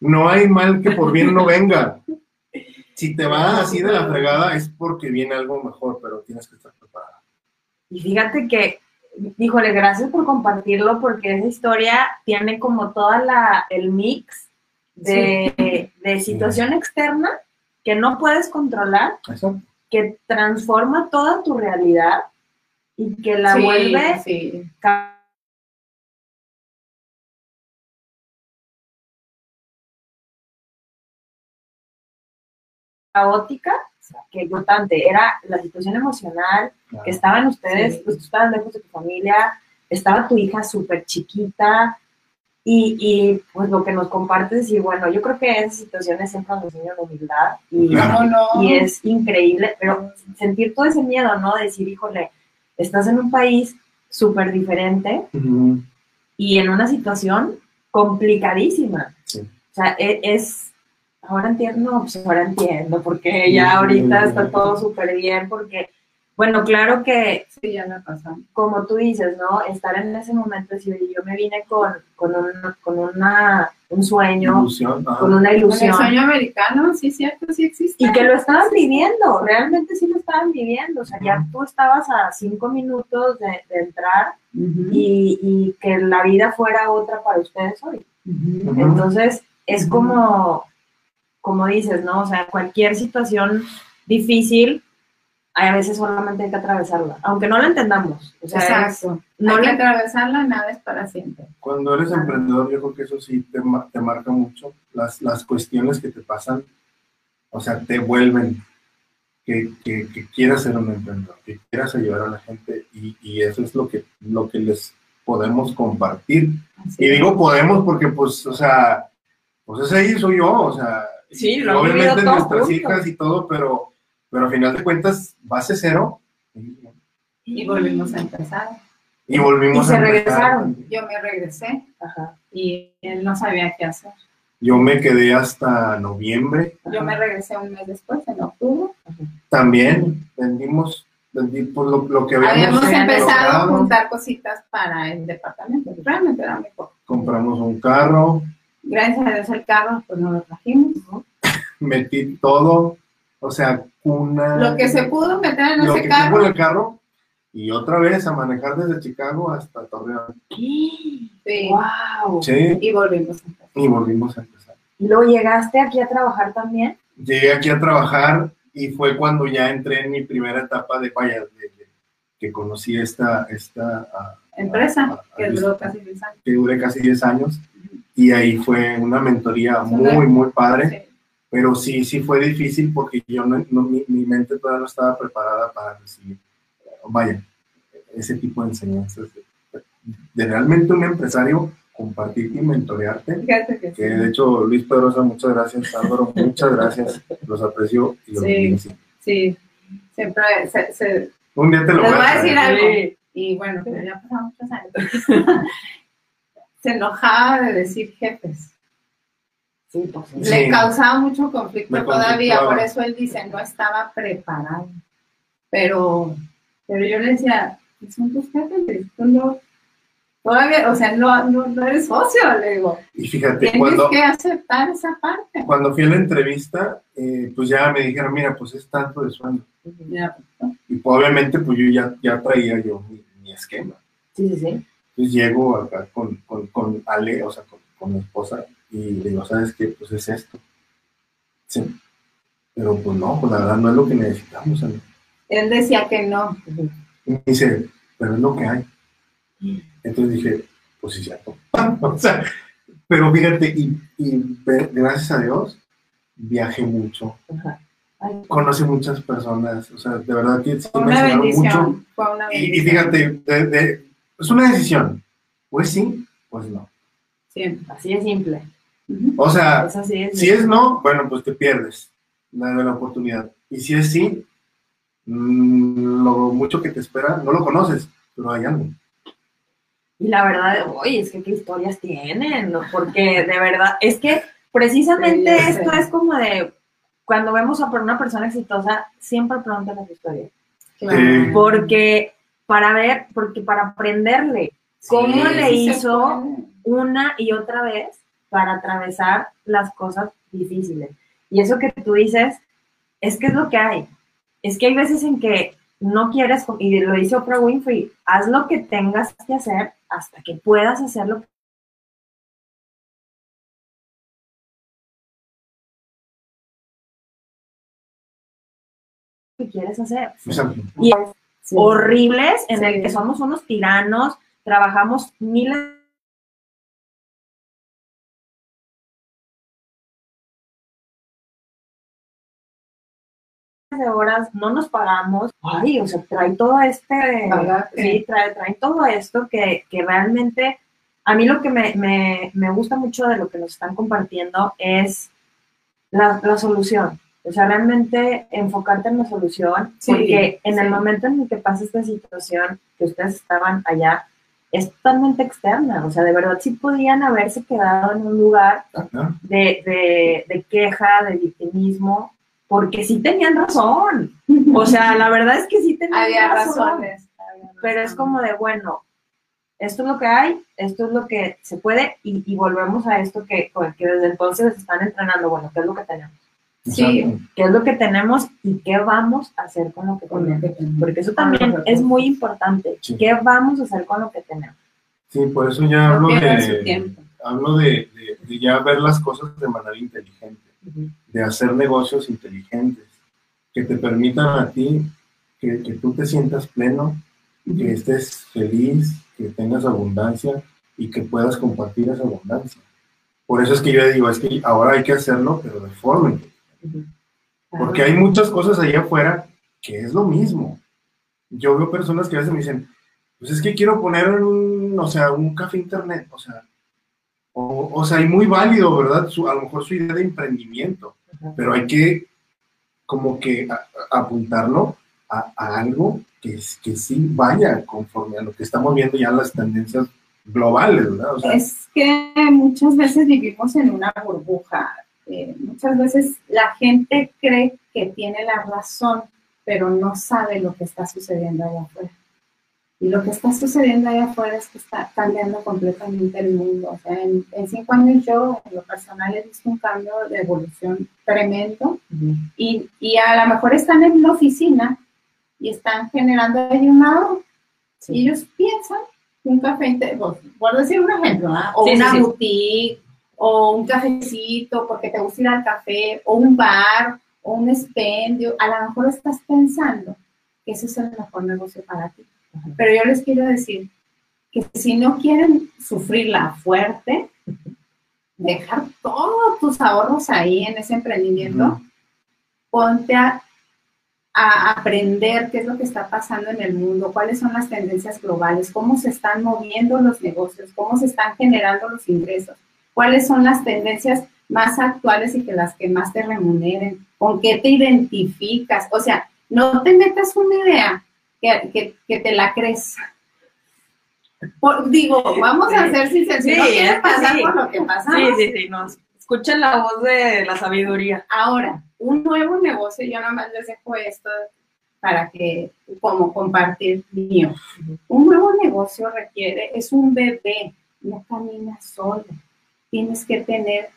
no hay mal que por bien no venga. Si te va así de la fregada es porque viene algo mejor, pero tienes que estar preparada. Y fíjate que, híjole, gracias por compartirlo, porque esa historia tiene como toda el mix de situación externa que no puedes controlar, ¿eso? Que transforma toda tu realidad y que la vuelve... Sí. Caótica, o sea, que importante, era la situación emocional, claro, que estaban ustedes, pues tú estabas lejos de tu familia, estaba tu hija súper chiquita, y pues lo que nos compartes, y bueno, yo creo que esas situaciones siempre nos enseñan humildad, y es increíble, pero sentir todo ese miedo, ¿no? De decir, híjole, estás en un país súper diferente, y en una situación complicadísima, o sea, es... Ahora entiendo, pues ahora entiendo, porque ya ahorita está todo súper bien, porque, bueno, claro que, sí, ya me pasó, como tú dices, ¿no? Estar en ese momento, si yo me vine con un sueño, ilusión, con una ilusión. Con el sueño americano, sí, cierto, sí existe. Y que lo estaban viviendo, realmente sí lo estaban viviendo, o sea, ya tú estabas a 5 minutos de entrar y que la vida fuera otra para ustedes hoy. Entonces, es como dices, ¿no? O sea, cualquier situación difícil, a veces solamente hay que atravesarla, aunque no la entendamos. O sea, exacto. No hay que atravesarla, nada es para siempre. Cuando eres emprendedor, yo creo que eso sí te marca mucho. Las cuestiones que te pasan, o sea, te vuelven que quieras ser un emprendedor, que quieras ayudar a la gente, y eso es lo que les podemos compartir. Así digo podemos porque, pues, o sea, pues ese ahí soy yo, o sea, sí, lo obviamente nuestras hijas y todo, pero al final de cuentas, base cero. Y volvimos a empezar. Y volvimos a empezar. Y se regresaron. Yo me regresé, y él no sabía qué hacer. Yo me quedé hasta noviembre. Yo me regresé un mes después, en octubre. También vendí por lo que habíamos empezado a juntar cositas para el departamento. Realmente era muy poco. Compramos un carro. Gracias a Dios el carro, pues no lo trajimos, ¿no? Metí todo, o sea, cuna... Lo que se pudo meter en ese carro. Lo que el carro, y otra vez a manejar desde Chicago hasta Torreón. Sí. ¡Wow! Sí. Y volvimos a empezar. ¿Y luego llegaste aquí a trabajar también? Llegué aquí a trabajar, y fue cuando ya entré en mi primera etapa que conocí esta empresa, que duró casi 10 años. Que duré casi 10 años. Y ahí fue una mentoría muy, muy padre. Pero sí, sí fue difícil porque yo mi mente todavía no estaba preparada para recibir, vaya, ese tipo de enseñanzas. De realmente un empresario compartirte y mentorearte. Fíjate que sí. De hecho, Luis Pedrosa, muchas gracias. Álvaro, muchas gracias. Los aprecio y los felicito. Sí, siempre un día te lo voy a decir algo. Y bueno, pero ya pasaron muchos años. Se enojaba de decir jefes. Sí, pues, sí. Le causaba mucho conflicto todavía, por eso él dice, no estaba preparado. Pero yo le decía, ¿qué son tus jefes? Tú no, todavía, o sea, no eres socio, le digo. Y fíjate, tienes que aceptar esa parte. Cuando fui a la entrevista, pues ya me dijeron, mira, pues es tanto de sueldo. Ya, pues, y pues, obviamente, pues yo ya traía yo mi esquema. Sí, sí, sí. Entonces llego acá con Ale, o sea, con mi esposa, y le digo, ¿sabes qué? Pues es esto. Sí. Pero pues no, pues la verdad no es lo que necesitamos, Ale. Él decía que no. Y me dice, pero es lo que hay. Entonces dije, pues sí, ya topamos. O sea, pero fíjate, y gracias a Dios, viajé mucho. Ajá. Conocí muchas personas, o sea, de verdad que sí me enseñaron mucho. Fue una bendición. Y fíjate, es una decisión, pues sí, pues no. Sí, así es simple. O sea, si es no, bueno, pues te pierdes la oportunidad. Y si es sí, lo mucho que te espera, no lo conoces, pero hay algo. Y la verdad, oye, es que qué historias tienen, ¿no? Porque de verdad, es que precisamente sí, esto es como de, cuando vemos a una persona exitosa, siempre preguntan las historias. Claro. Sí. Porque para aprenderle cómo sí, le hizo una y otra vez para atravesar las cosas difíciles. Y eso que tú dices, es que es lo que hay. Es que hay veces en que no quieres, y lo dice Oprah Winfrey, haz lo que tengas que hacer hasta que puedas hacerlo. Que quieres hacer. Y sí. Horribles en sí. El que somos unos tiranos, trabajamos miles de horas, no nos pagamos. Ay, o sea, trae todo este, sí, trae todo esto que realmente, a mí lo que me gusta mucho de lo que nos están compartiendo es la solución. O sea, realmente enfocarte en la solución, sí, porque en el momento en el que pasa esta situación que ustedes estaban allá, es totalmente externa. O sea, de verdad sí podían haberse quedado en un lugar de queja, de victimismo, porque sí tenían razón. O sea, la verdad es que sí tenían razones. Pero es como de, bueno, esto es lo que hay, esto es lo que se puede, y volvemos a esto que desde entonces están entrenando. Bueno, ¿qué es lo que tenemos? Sí, qué es lo que tenemos y qué vamos a hacer con lo que tenemos, porque eso también es muy importante, sí. Qué vamos a hacer con lo que tenemos. Sí, por eso ya hablo de ya ver las cosas de manera inteligente, de hacer negocios inteligentes, que te permitan a ti, que tú te sientas pleno, que estés feliz, que tengas abundancia y que puedas compartir esa abundancia. Por eso es que yo digo, es que ahora hay que hacerlo, pero de forma inteligente. Porque hay muchas cosas allá afuera que es lo mismo. Yo veo personas que a veces me dicen, pues es que quiero poner un café internet, o sea, y muy válido, ¿verdad? A lo mejor su idea de emprendimiento, pero hay que como que apuntarlo a algo que sí vaya conforme a lo que estamos viendo ya las tendencias globales, ¿verdad? O sea, es que muchas veces vivimos en una burbuja. Muchas veces la gente cree que tiene la razón, pero no sabe lo que está sucediendo allá afuera. Y lo que está sucediendo allá afuera es que está cambiando completamente el mundo. O sea, en 5 años yo, en lo personal, he visto un cambio de evolución tremendo. Y a lo mejor están en la oficina y están generando ahí un lado. Sí. Y ellos piensan que un café, por decir un ejemplo, ¿ah? O sí, una boutique, o un cafecito, porque te gusta ir al café, o un bar, o un expendio. A lo mejor estás pensando que ese es el mejor negocio para ti. Pero yo les quiero decir que si no quieren sufrirla fuerte, dejar todos tus ahorros ahí en ese emprendimiento, ponte a aprender qué es lo que está pasando en el mundo, cuáles son las tendencias globales, cómo se están moviendo los negocios, cómo se están generando los ingresos, cuáles son las tendencias más actuales y que las que más te remuneren, con qué te identificas. O sea, no te metas una idea que te la crees. Digo, vamos a ser sinceros, si no quieres pasar por lo que pasamos. Sí, escuchen la voz de la sabiduría. Ahora, un nuevo negocio, yo nomás les dejo esto para que, como compartir mío. Un nuevo negocio requiere, es un bebé, no camina solo. Tienes que tener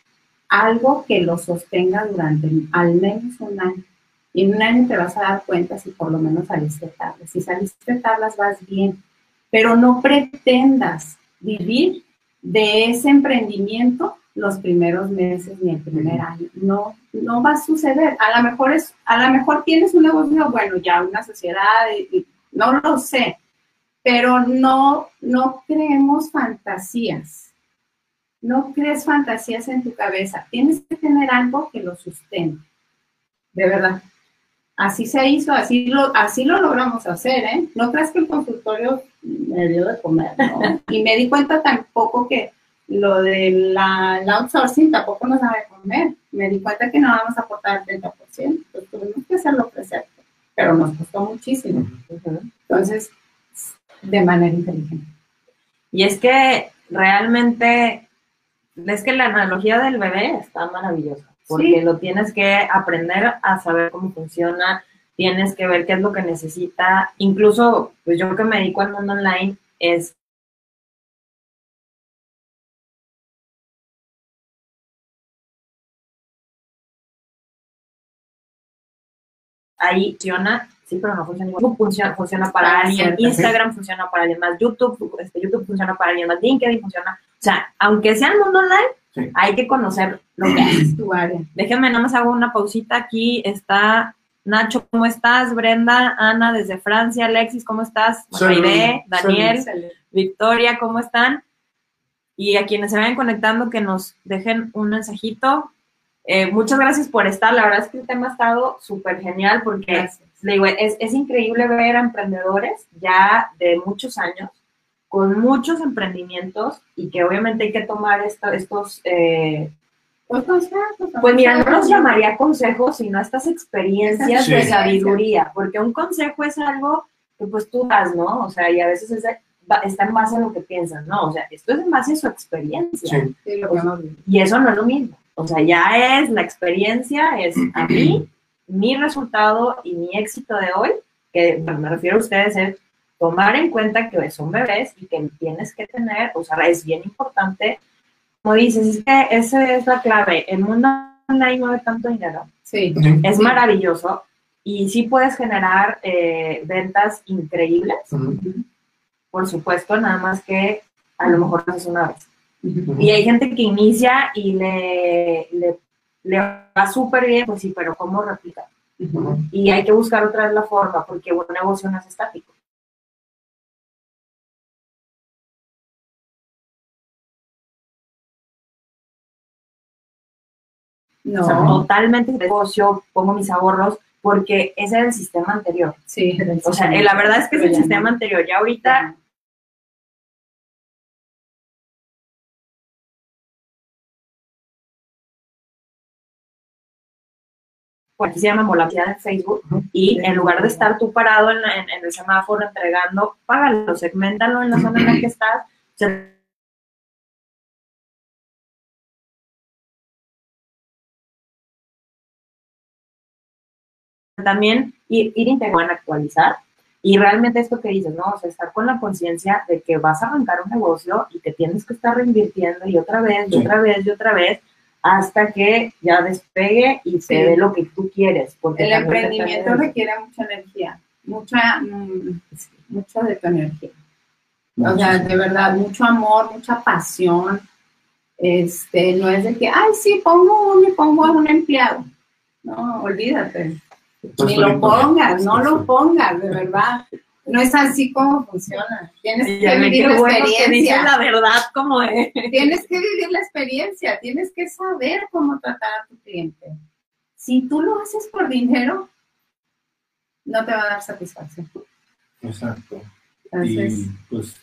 algo que lo sostenga durante al menos un año. Y en un año te vas a dar cuenta si por lo menos saliste tarde. Si saliste tarde, vas bien. Pero no pretendas vivir de ese emprendimiento los primeros meses ni el primer año. No va a suceder. A lo mejor tienes un negocio, bueno, ya una sociedad, no lo sé. Pero no creemos fantasías. No crees fantasías en tu cabeza. Tienes que tener algo que lo sustente. De verdad. Así se hizo, así lo logramos hacer, ¿eh? No creas que el consultorio me dio de comer, ¿no? Y me di cuenta tampoco que lo del outsourcing tampoco nos da de comer. Me di cuenta que no vamos a aportar el 30%. Pues tuvimos que hacerlo presente, pero nos costó muchísimo. Entonces, de manera inteligente. Y es que realmente, es que la analogía del bebé está maravillosa. Porque lo tienes que aprender a saber cómo funciona, tienes que ver qué es lo que necesita. Incluso, pues yo que me dedico al mundo online, es... Ahí funciona, sí, pero no funciona igual. Facebook funciona para alguien, Instagram funciona para alguien más, YouTube funciona para alguien más, LinkedIn funciona. O sea, aunque sea el mundo online, hay que conocer lo que es tu área. Déjenme, nada más hago una pausita. Aquí está Nacho, ¿cómo estás? Brenda, Ana desde Francia, Alexis, ¿cómo estás? Maide, Daniel, Victoria, ¿cómo están? Y a quienes se vayan conectando, que nos dejen un mensajito. Muchas gracias por estar. La verdad es que el tema ha estado súper genial porque le digo, es increíble ver a emprendedores ya de muchos años, con muchos emprendimientos y que obviamente hay que tomar pues mira, no los llamaría consejos, sino estas experiencias de sabiduría, porque un consejo es algo que pues tú das, ¿no? O sea, y a veces está en base a lo que piensas, ¿no? O sea, esto es en base a su experiencia. Y eso no es lo mismo. O sea, ya es la experiencia, es a mí, mi resultado y mi éxito de hoy, que bueno, me refiero a ustedes, es tomar en cuenta que son bebés y que tienes que tener, o sea, es bien importante. Como dices, es que esa es la clave. El mundo online no ve tanto dinero. Es maravilloso. Y sí puedes generar ventas increíbles. Por supuesto, nada más que a lo mejor lo haces una vez. Y hay gente que inicia y le va súper bien, pues sí, pero ¿cómo replicar? Y hay que buscar otra vez la forma, porque un negocio no es estático. No. O sea, totalmente negocio, pongo mis ahorros, porque ese era el sistema anterior. O sea, la verdad es que es el sistema anterior. Ya ahorita... Por aquí se llama volatilidad en Facebook. Y en lugar de estar tú parado en el semáforo entregando, págalo, segmentalo en la zona en la que estás. O sea, también ir integrando, actualizar y realmente esto que dices, ¿no? O sea, estar con la conciencia de que vas a arrancar un negocio y que tienes que estar reinvirtiendo y otra vez, y otra vez, y otra vez, hasta que ya despegue y se dé lo que tú quieres. Porque el emprendimiento requiere mucha energía, mucha de tu energía. O sea, de verdad, mucho amor, mucha pasión. No es de que, ay, sí, pongo a un empleado. No, olvídate. Ni lo pongas, no lo pongas, de verdad. No es así como funciona. Tienes que vivir la experiencia. Dices la verdad como es. Tienes que vivir la experiencia. Tienes que saber cómo tratar a tu cliente. Si tú lo haces por dinero, no te va a dar satisfacción. Exacto. Entonces, y pues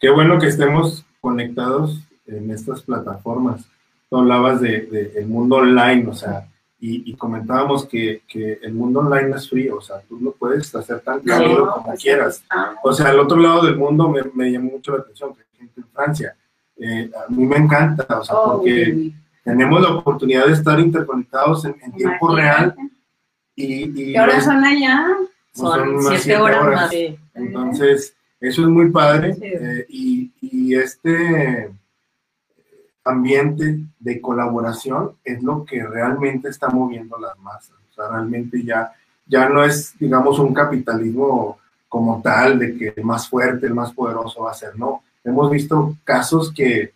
qué bueno que estemos conectados en estas plataformas. Tú hablabas del mundo online, o sea, y comentábamos que el mundo online no es frío, o sea, tú lo puedes hacer tan cálido como quieras. O sea, al otro lado del mundo me llamó mucho la atención, que hay gente en Francia. A mí me encanta, o sea, porque tenemos la oportunidad de estar interconectados en tiempo real. Y ¿qué horas son allá? Son 7 horas más. Entonces, eso es muy padre. Y este ambiente de colaboración es lo que realmente está moviendo las masas. O sea, realmente ya no es, digamos, un capitalismo como tal, de que el más fuerte, el más poderoso va a ser, no. Hemos visto casos que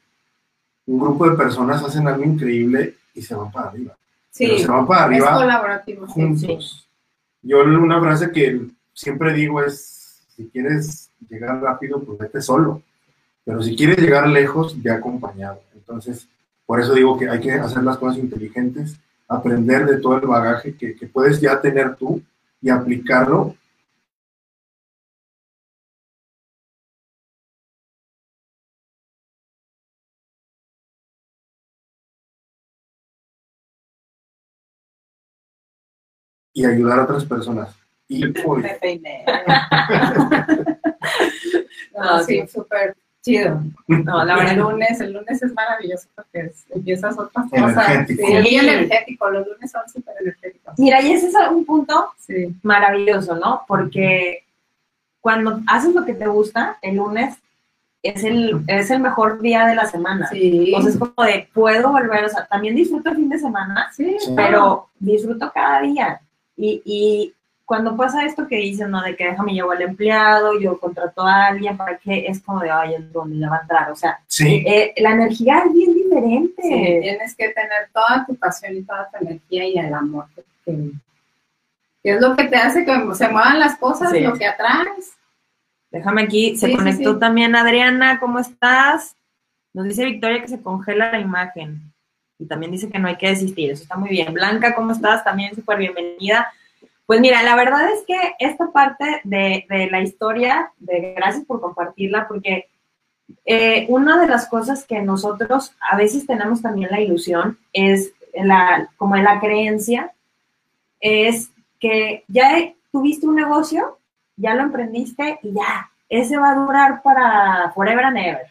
un grupo de personas hacen algo increíble y se van para arriba. Sí, pero se van para arriba, es colaborativo, juntos. Sí. Yo una frase que siempre digo es, si quieres llegar rápido, pues vete solo. Pero si quieres llegar lejos, ve acompañado. Entonces, por eso digo que hay que hacer las cosas inteligentes, aprender de todo el bagaje que puedes ya tener tú y aplicarlo. Y ayudar a otras personas. Y me peiné. No, sí, súper chido. No, la verdad, el lunes es maravilloso porque empiezas otras cosas. Sí, muy energético, los lunes son súper energéticos. Mira, y ese es un punto maravilloso, ¿no? Porque cuando haces lo que te gusta, el lunes es el mejor día de la semana. Sí. Entonces, como de, puedo volver, o sea, también disfruto el fin de semana, pero disfruto cada día. Y cuando pasa esto que dicen, ¿no? De que déjame llevar al empleado, yo contrato a alguien, ¿para qué? Es como de, ay, ¿en dónde la va a entrar? O sea, la energía es bien diferente. Sí, tienes que tener toda tu pasión y toda tu energía y el amor. Que es lo que te hace que se muevan las cosas, lo que atraes. Déjame aquí, se conectó también Adriana, ¿cómo estás? Nos dice Victoria que se congela la imagen. Y también dice que no hay que desistir, eso está muy bien. Blanca, ¿cómo estás? También súper bienvenida. Pues mira, la verdad es que esta parte de la historia, gracias por compartirla, porque una de las cosas que nosotros a veces tenemos también la ilusión es, como la creencia, es que ya tuviste un negocio, ya lo emprendiste y ya, ese va a durar para forever and ever,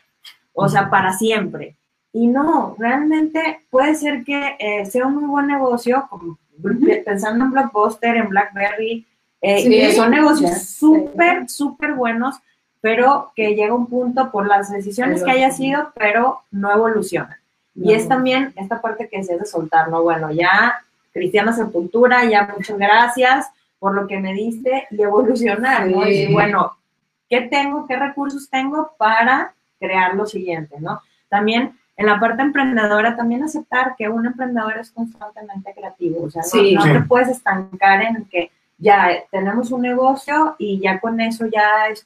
o sea, para siempre. Y no, realmente puede ser que sea un muy buen negocio, como pensando en Blockbuster, en BlackBerry, que son negocios súper, súper buenos, pero que llega un punto por las decisiones que haya sido, pero no evoluciona. Y es también esta parte que decías de soltar, ¿no? Bueno, ya, Cristiana Sepultura, ya muchas gracias por lo que me diste, y evolucionar, ¿no? Y bueno, ¿qué tengo, qué recursos tengo para crear lo siguiente, ¿no? También, en la parte emprendedora, también aceptar que un emprendedor es constantemente creativo. O sea, no te puedes estancar en que ya tenemos un negocio y ya con eso ya es...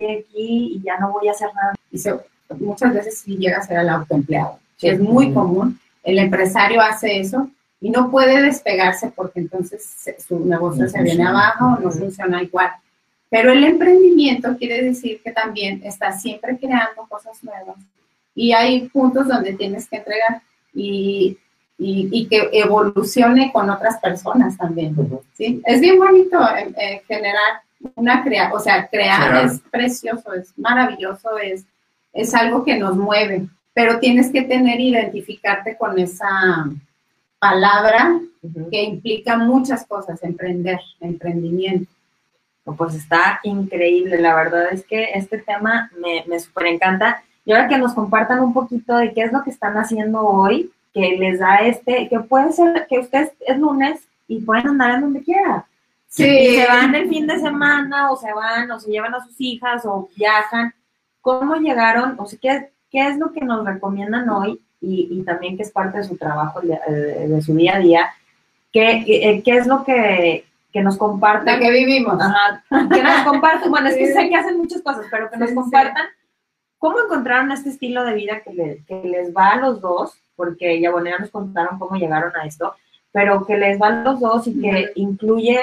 aquí y ya no voy a hacer nada. Muchas veces sí llega a ser el autoempleado. Sí. Es muy común. El empresario hace eso. Y no puede despegarse porque entonces su negocio se viene abajo, no funciona igual. Pero el emprendimiento quiere decir que también estás siempre creando cosas nuevas. Y hay puntos donde tienes que entregar y que evolucione con otras personas también, ¿sí? Es bien bonito generar crear es precioso, es maravilloso, es algo que nos mueve. Pero tienes que identificarte con esa palabra que implica muchas cosas, emprendimiento. Pues está increíble, la verdad es que este tema me súper encanta. Y ahora que nos compartan un poquito de qué es lo que están haciendo hoy, que les da que puede ser que ustedes es lunes y pueden andar en donde quiera. Sí. Y se van el fin de semana, o se van, o se llevan a sus hijas, o viajan. ¿Cómo llegaron? O sea, ¿qué es lo que nos recomiendan hoy? y también que es parte de su trabajo, de su día a día, ¿qué es lo que nos compartan? La que vivimos. Ajá, que nos compartan, bueno, es que sé que hacen muchas cosas, pero que nos compartan. ¿Cómo encontraron este estilo de vida que les va a los dos? Porque ya, bueno, ya nos contaron cómo llegaron a esto, pero que les va a los dos y que incluye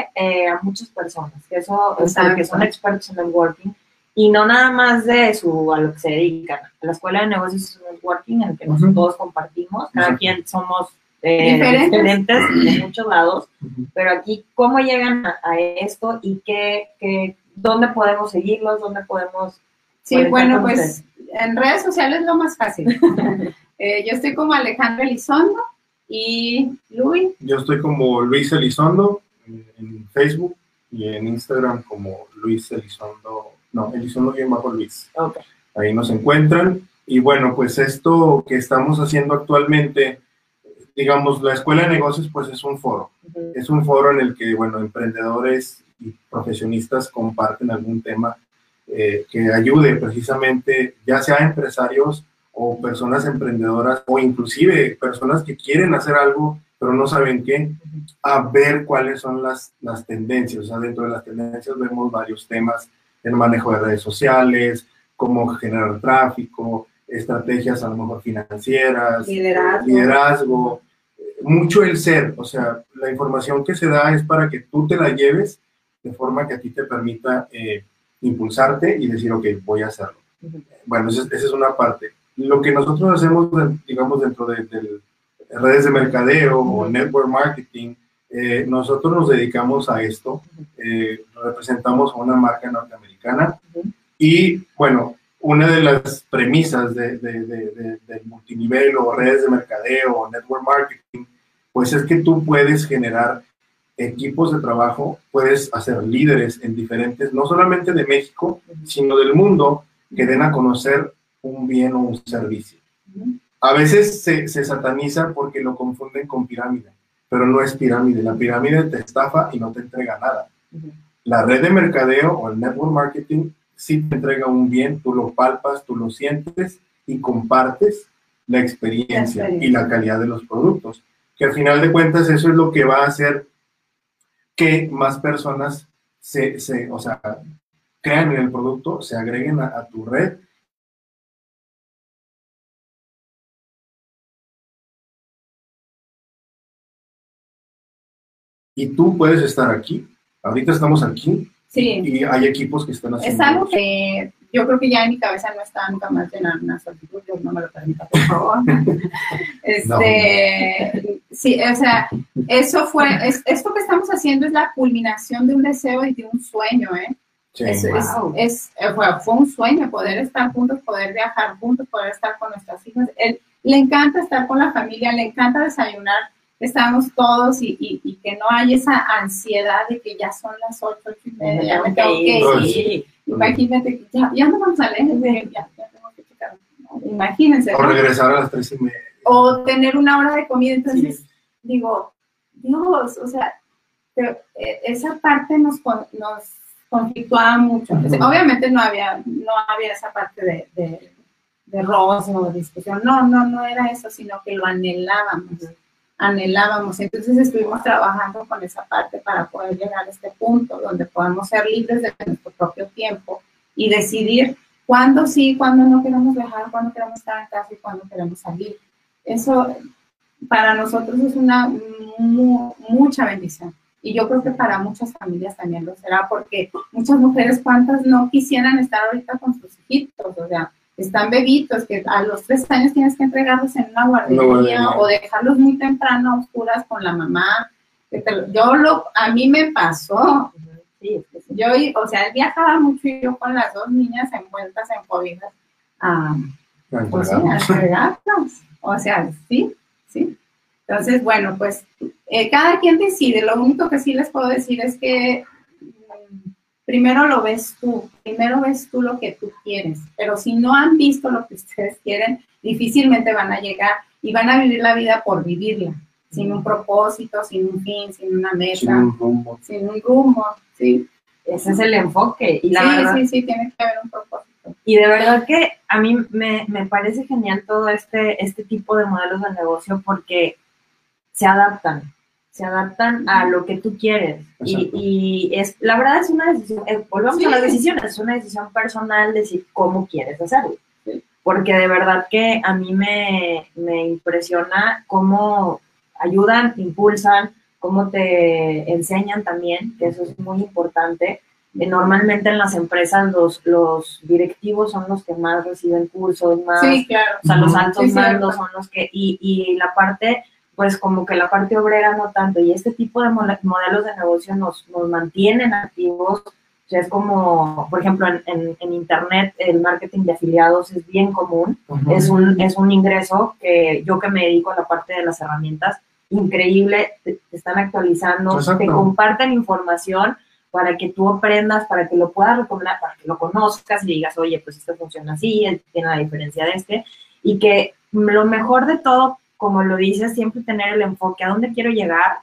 a muchas personas, que eso, o sea, que son expertos en networking y no nada más de a lo que se dedican. La Escuela de Negocios es un networking en el que nosotros todos compartimos, cada quien somos diferentes de muchos lados, pero aquí, ¿cómo llegan a esto y dónde podemos seguirlos, dónde podemos... Sí, bueno, pues en redes sociales es lo más fácil. Yo estoy como Alejandra Elizondo y Luis. Yo estoy como Luis Elizondo en Facebook y en Instagram como Luis Elizondo, no, Elizondo-Luis. Okay. Ahí nos encuentran. Y bueno, pues esto que estamos haciendo actualmente, digamos, la Escuela de Negocios, pues es un foro. Es un foro en el que, bueno, emprendedores y profesionistas comparten algún tema que ayude precisamente ya sea empresarios o personas emprendedoras o inclusive personas que quieren hacer algo pero no saben qué, a ver cuáles son las tendencias. O sea, dentro de las tendencias vemos varios temas: el manejo de redes sociales, cómo generar tráfico, estrategias a lo mejor financieras, liderazgo, mucho el ser. O sea, la información que se da es para que tú te la lleves de forma que a ti te permita impulsarte y decir, ok, voy a hacerlo. Bueno, esa es una parte. Lo que nosotros hacemos, digamos, dentro de redes de mercadeo o network marketing, nosotros nos dedicamos a esto. Representamos a una marca norteamericana y, bueno, una de las premisas del multinivel o redes de mercadeo o network marketing, pues es que tú puedes generar equipos de trabajo, puedes hacer líderes en diferentes, no solamente de México, sino del mundo, que den a conocer un bien o un servicio. A veces se sataniza porque lo confunden con pirámide, pero no es pirámide. La pirámide te estafa y no te entrega nada. La red de mercadeo o el network marketing sí te entrega un bien, tú lo palpas, tú lo sientes y compartes la experiencia y la calidad de los productos, que al final de cuentas eso es lo que va a hacer que más personas o sea, crean en el producto, se agreguen a tu red. Y tú puedes estar aquí. Ahorita estamos aquí. Sí. Y hay equipos que están haciendo. Es algo que yo creo que ya en mi cabeza no está nunca más llenar una solicitud. Yo no me lo permita, por favor. Sí, o sea, eso fue, esto que estamos haciendo es la culminación de un deseo y de un sueño, ¿eh? Sí, wow. Fue un sueño poder estar juntos, poder viajar juntos, poder estar con nuestras hijas. Le encanta estar con la familia, le encanta desayunar, estamos todos y que no hay esa ansiedad de que ya son las 8:30, ya me tengo que ir. Imagínate, ya no vamos a leer, ya tengo que checar. Imagínense. O regresar a las 3:30. O tener una hora de comida, entonces digo, Dios, o sea, pero esa parte nos conflictuaba mucho. Entonces, obviamente no había esa parte de robos o discusión, no era eso, sino que lo anhelábamos. Entonces estuvimos trabajando con esa parte para poder llegar a este punto donde podamos ser libres de nuestro propio tiempo y decidir cuándo sí, cuándo no queremos viajar, cuándo queremos estar en casa y cuándo queremos salir. Eso para nosotros es una mucha bendición. Y yo creo que para muchas familias también lo será, porque muchas mujeres, cuántas no quisieran estar ahorita con sus hijitos, o sea, están bebitos, que a los 3 años tienes que entregarlos en una guardería o dejarlos muy temprano a oscuras con la mamá. A mí me pasó. Yo, o sea, él viajaba mucho y yo con las 2 niñas envueltas en cobijas a entregarlas. O sea, sí. Entonces, bueno, pues cada quien decide. Lo único que sí les puedo decir es que primero ves tú lo que tú quieres, pero si no han visto lo que ustedes quieren, difícilmente van a llegar y van a vivir la vida por vivirla, sin un propósito, sin un fin, sin una meta, sin un rumbo, sí. Ese es el enfoque. Y la verdad, sí, tiene que haber un propósito. Y de verdad que a mí me parece genial todo este tipo de modelos de negocio porque se adaptan a lo que tú quieres. Y es, la verdad es una decisión, volvamos a las decisiones, es una decisión personal decir cómo quieres hacerlo. Sí. Porque de verdad que a mí me impresiona cómo ayudan, impulsan, cómo te enseñan también, que eso es muy importante. Normalmente en las empresas los directivos son los que más reciben cursos, más, sí, claro. O sea, los altos mandos son los que, y la parte, pues como que la parte obrera no tanto, y este tipo de modelos de negocio nos mantienen activos. O sea, es como, por ejemplo, en internet el marketing de afiliados es bien común, uh-huh. es un ingreso que yo, que me dedico a la parte de las herramientas, increíble, te están actualizando, exacto. Te comparten información para que tú aprendas, para que lo puedas recomendar, para que lo conozcas y digas, oye, pues esto funciona así, tiene la diferencia de y que lo mejor de todo, como lo dices, siempre tener el enfoque a dónde quiero llegar,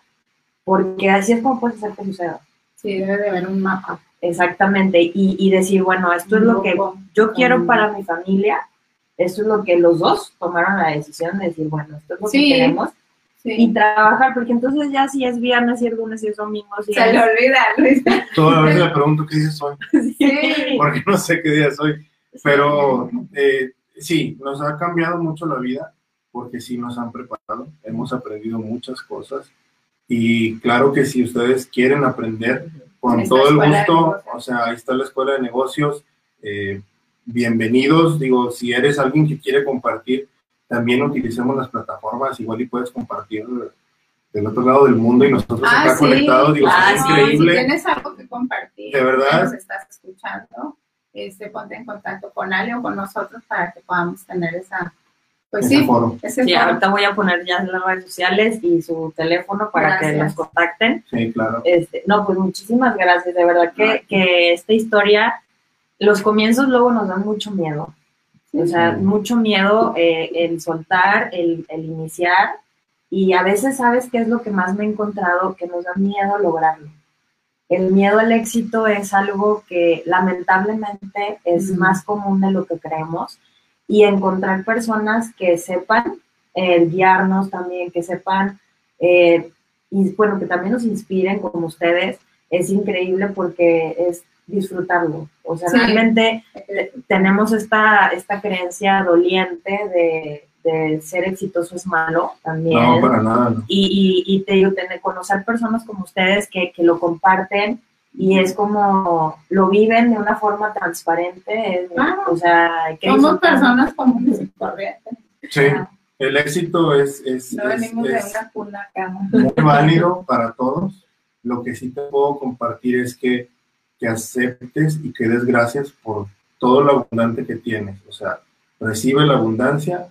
porque así es como puedes hacer que suceda. Sí, debe de haber un mapa. Exactamente, y decir, bueno, esto es lo que yo quiero para mi familia, esto es lo que los dos tomaron la decisión de decir, bueno, esto es lo que queremos. Sí. Y trabajar, porque entonces ya si es viernes, si es lunes, si es domingo... Si se le olvida, Luis. Toda vez le pregunto qué día soy. Sí. Porque no sé qué día soy. Pero sí, nos ha cambiado mucho la vida, porque sí nos han preparado. Hemos aprendido muchas cosas. Y claro que si ustedes quieren aprender, con todo el gusto, o sea, ahí está la Escuela de Negocios. Bienvenidos. Digo, si eres alguien que quiere compartir, también utilicemos las plataformas, igual y puedes compartir del otro lado del mundo y nosotros acá conectados. Digo, es increíble. Si tienes algo que compartir, de verdad, nos estás escuchando, ponte en contacto con Ale o con nosotros para que podamos tener esa... Pues ese foro. Sí, ahorita voy a poner ya en las redes sociales y su teléfono para que las contacten. Sí, claro. No, pues muchísimas gracias, de verdad que esta historia, los comienzos luego nos dan mucho miedo. O sea, mucho miedo el soltar, el iniciar, y a veces, ¿sabes qué es lo que más me he encontrado? Que nos da miedo lograrlo. El miedo al éxito es algo que lamentablemente es más común de lo que creemos, y encontrar personas que sepan guiarnos también, que sepan, y bueno, que también nos inspiren como ustedes, es increíble porque es disfrutarlo. O sea, realmente tenemos esta creencia doliente de ser exitoso es malo también. No, para nada. No. Y te digo, conocer personas como ustedes que lo comparten y es como, lo viven de una forma transparente. O sea, somos personas comunes y corrientes. Sí, el éxito es... No venimos de una cuna acá. Muy válido para todos. Lo que sí te puedo compartir es que aceptes y que des gracias por todo lo abundante que tienes. O sea, recibe la abundancia,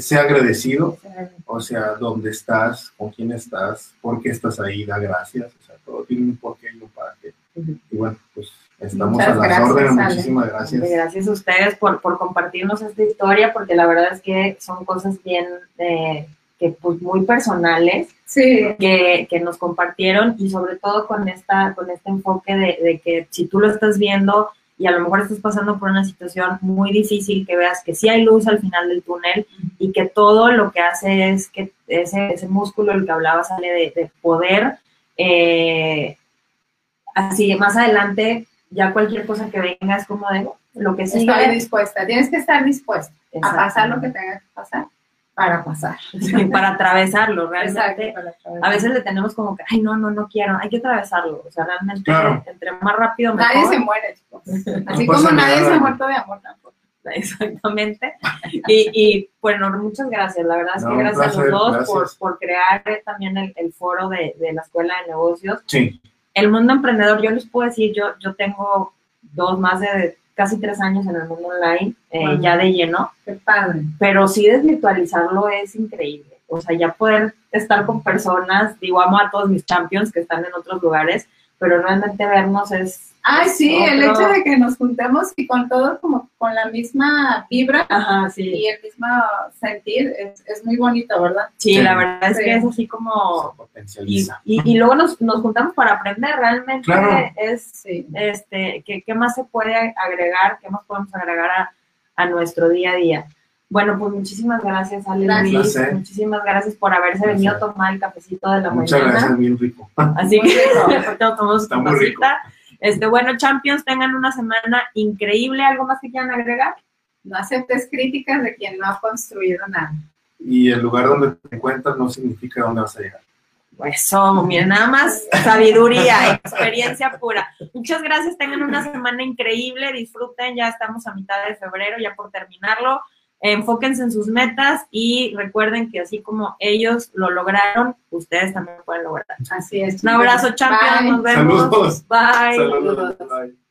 sea agradecido, o sea, dónde estás, con quién estás, por qué estás ahí, da gracias. O sea, todo tiene un porqué y un para qué. Y bueno, pues estamos a las órdenes. Muchísimas gracias. Gracias a ustedes por compartirnos esta historia, porque la verdad es que son cosas bien... pues muy personales, que nos compartieron, y sobre todo con este enfoque de que si tú lo estás viendo y a lo mejor estás pasando por una situación muy difícil, que veas que sí hay luz al final del túnel y que todo lo que hace es que ese músculo del que hablaba sale de poder, así más adelante ya cualquier cosa que venga es como de lo que sigue. Estoy dispuesta, tienes que estar dispuesta a pasar lo que tenga que pasar. Para pasar. Sí, para atravesarlo, realmente. Exacto, para atravesarlo. A veces le tenemos como que, ay, no quiero, hay que atravesarlo. O sea, realmente, claro. Entre más rápido, mejor. Nadie se muere, chicos. Así como nadie se ha muerto de amor tampoco. Exactamente. Y bueno, muchas gracias. La verdad es que gracias a los dos por crear también el foro de la Escuela de Negocios. Sí. El mundo emprendedor, yo les puedo decir, yo tengo más de casi 3 años en el mundo online, ya de lleno. Qué padre. Pero sí, desvirtualizarlo es increíble. O sea, ya poder estar con personas, digo, amo a todos mis champions que están en otros lugares, pero realmente vernos es Ay, sí, otro. El hecho de que nos juntemos y con todos como con la misma vibra. Ajá, sí. Y el mismo sentir es muy bonito, ¿verdad? Sí, sí. La verdad es que es así como... Se potencializa. Y luego nos juntamos para aprender realmente. Claro. ¿Qué más se puede agregar? ¿Qué más podemos agregar a nuestro día a día? Bueno, pues muchísimas gracias, Ale Luis. Muchísimas gracias por haberse venido a tomar el cafecito de la mañana. Muchas gracias, bien rico. Así que, está muy rico. Bueno, Champions, tengan una semana increíble. ¿Algo más que quieran agregar? No aceptes críticas de quien no ha construido nada. Y el lugar donde te encuentras no significa dónde vas a llegar. Eso, miren, nada más sabiduría, experiencia pura. Muchas gracias, tengan una semana increíble, disfruten, ya estamos a mitad de febrero, ya por terminarlo. Enfóquense en sus metas y recuerden que así como ellos lo lograron, ustedes también pueden lograr. Así es. Un abrazo, Champions. Nos vemos. Saludos. Bye. Saludos. Bye.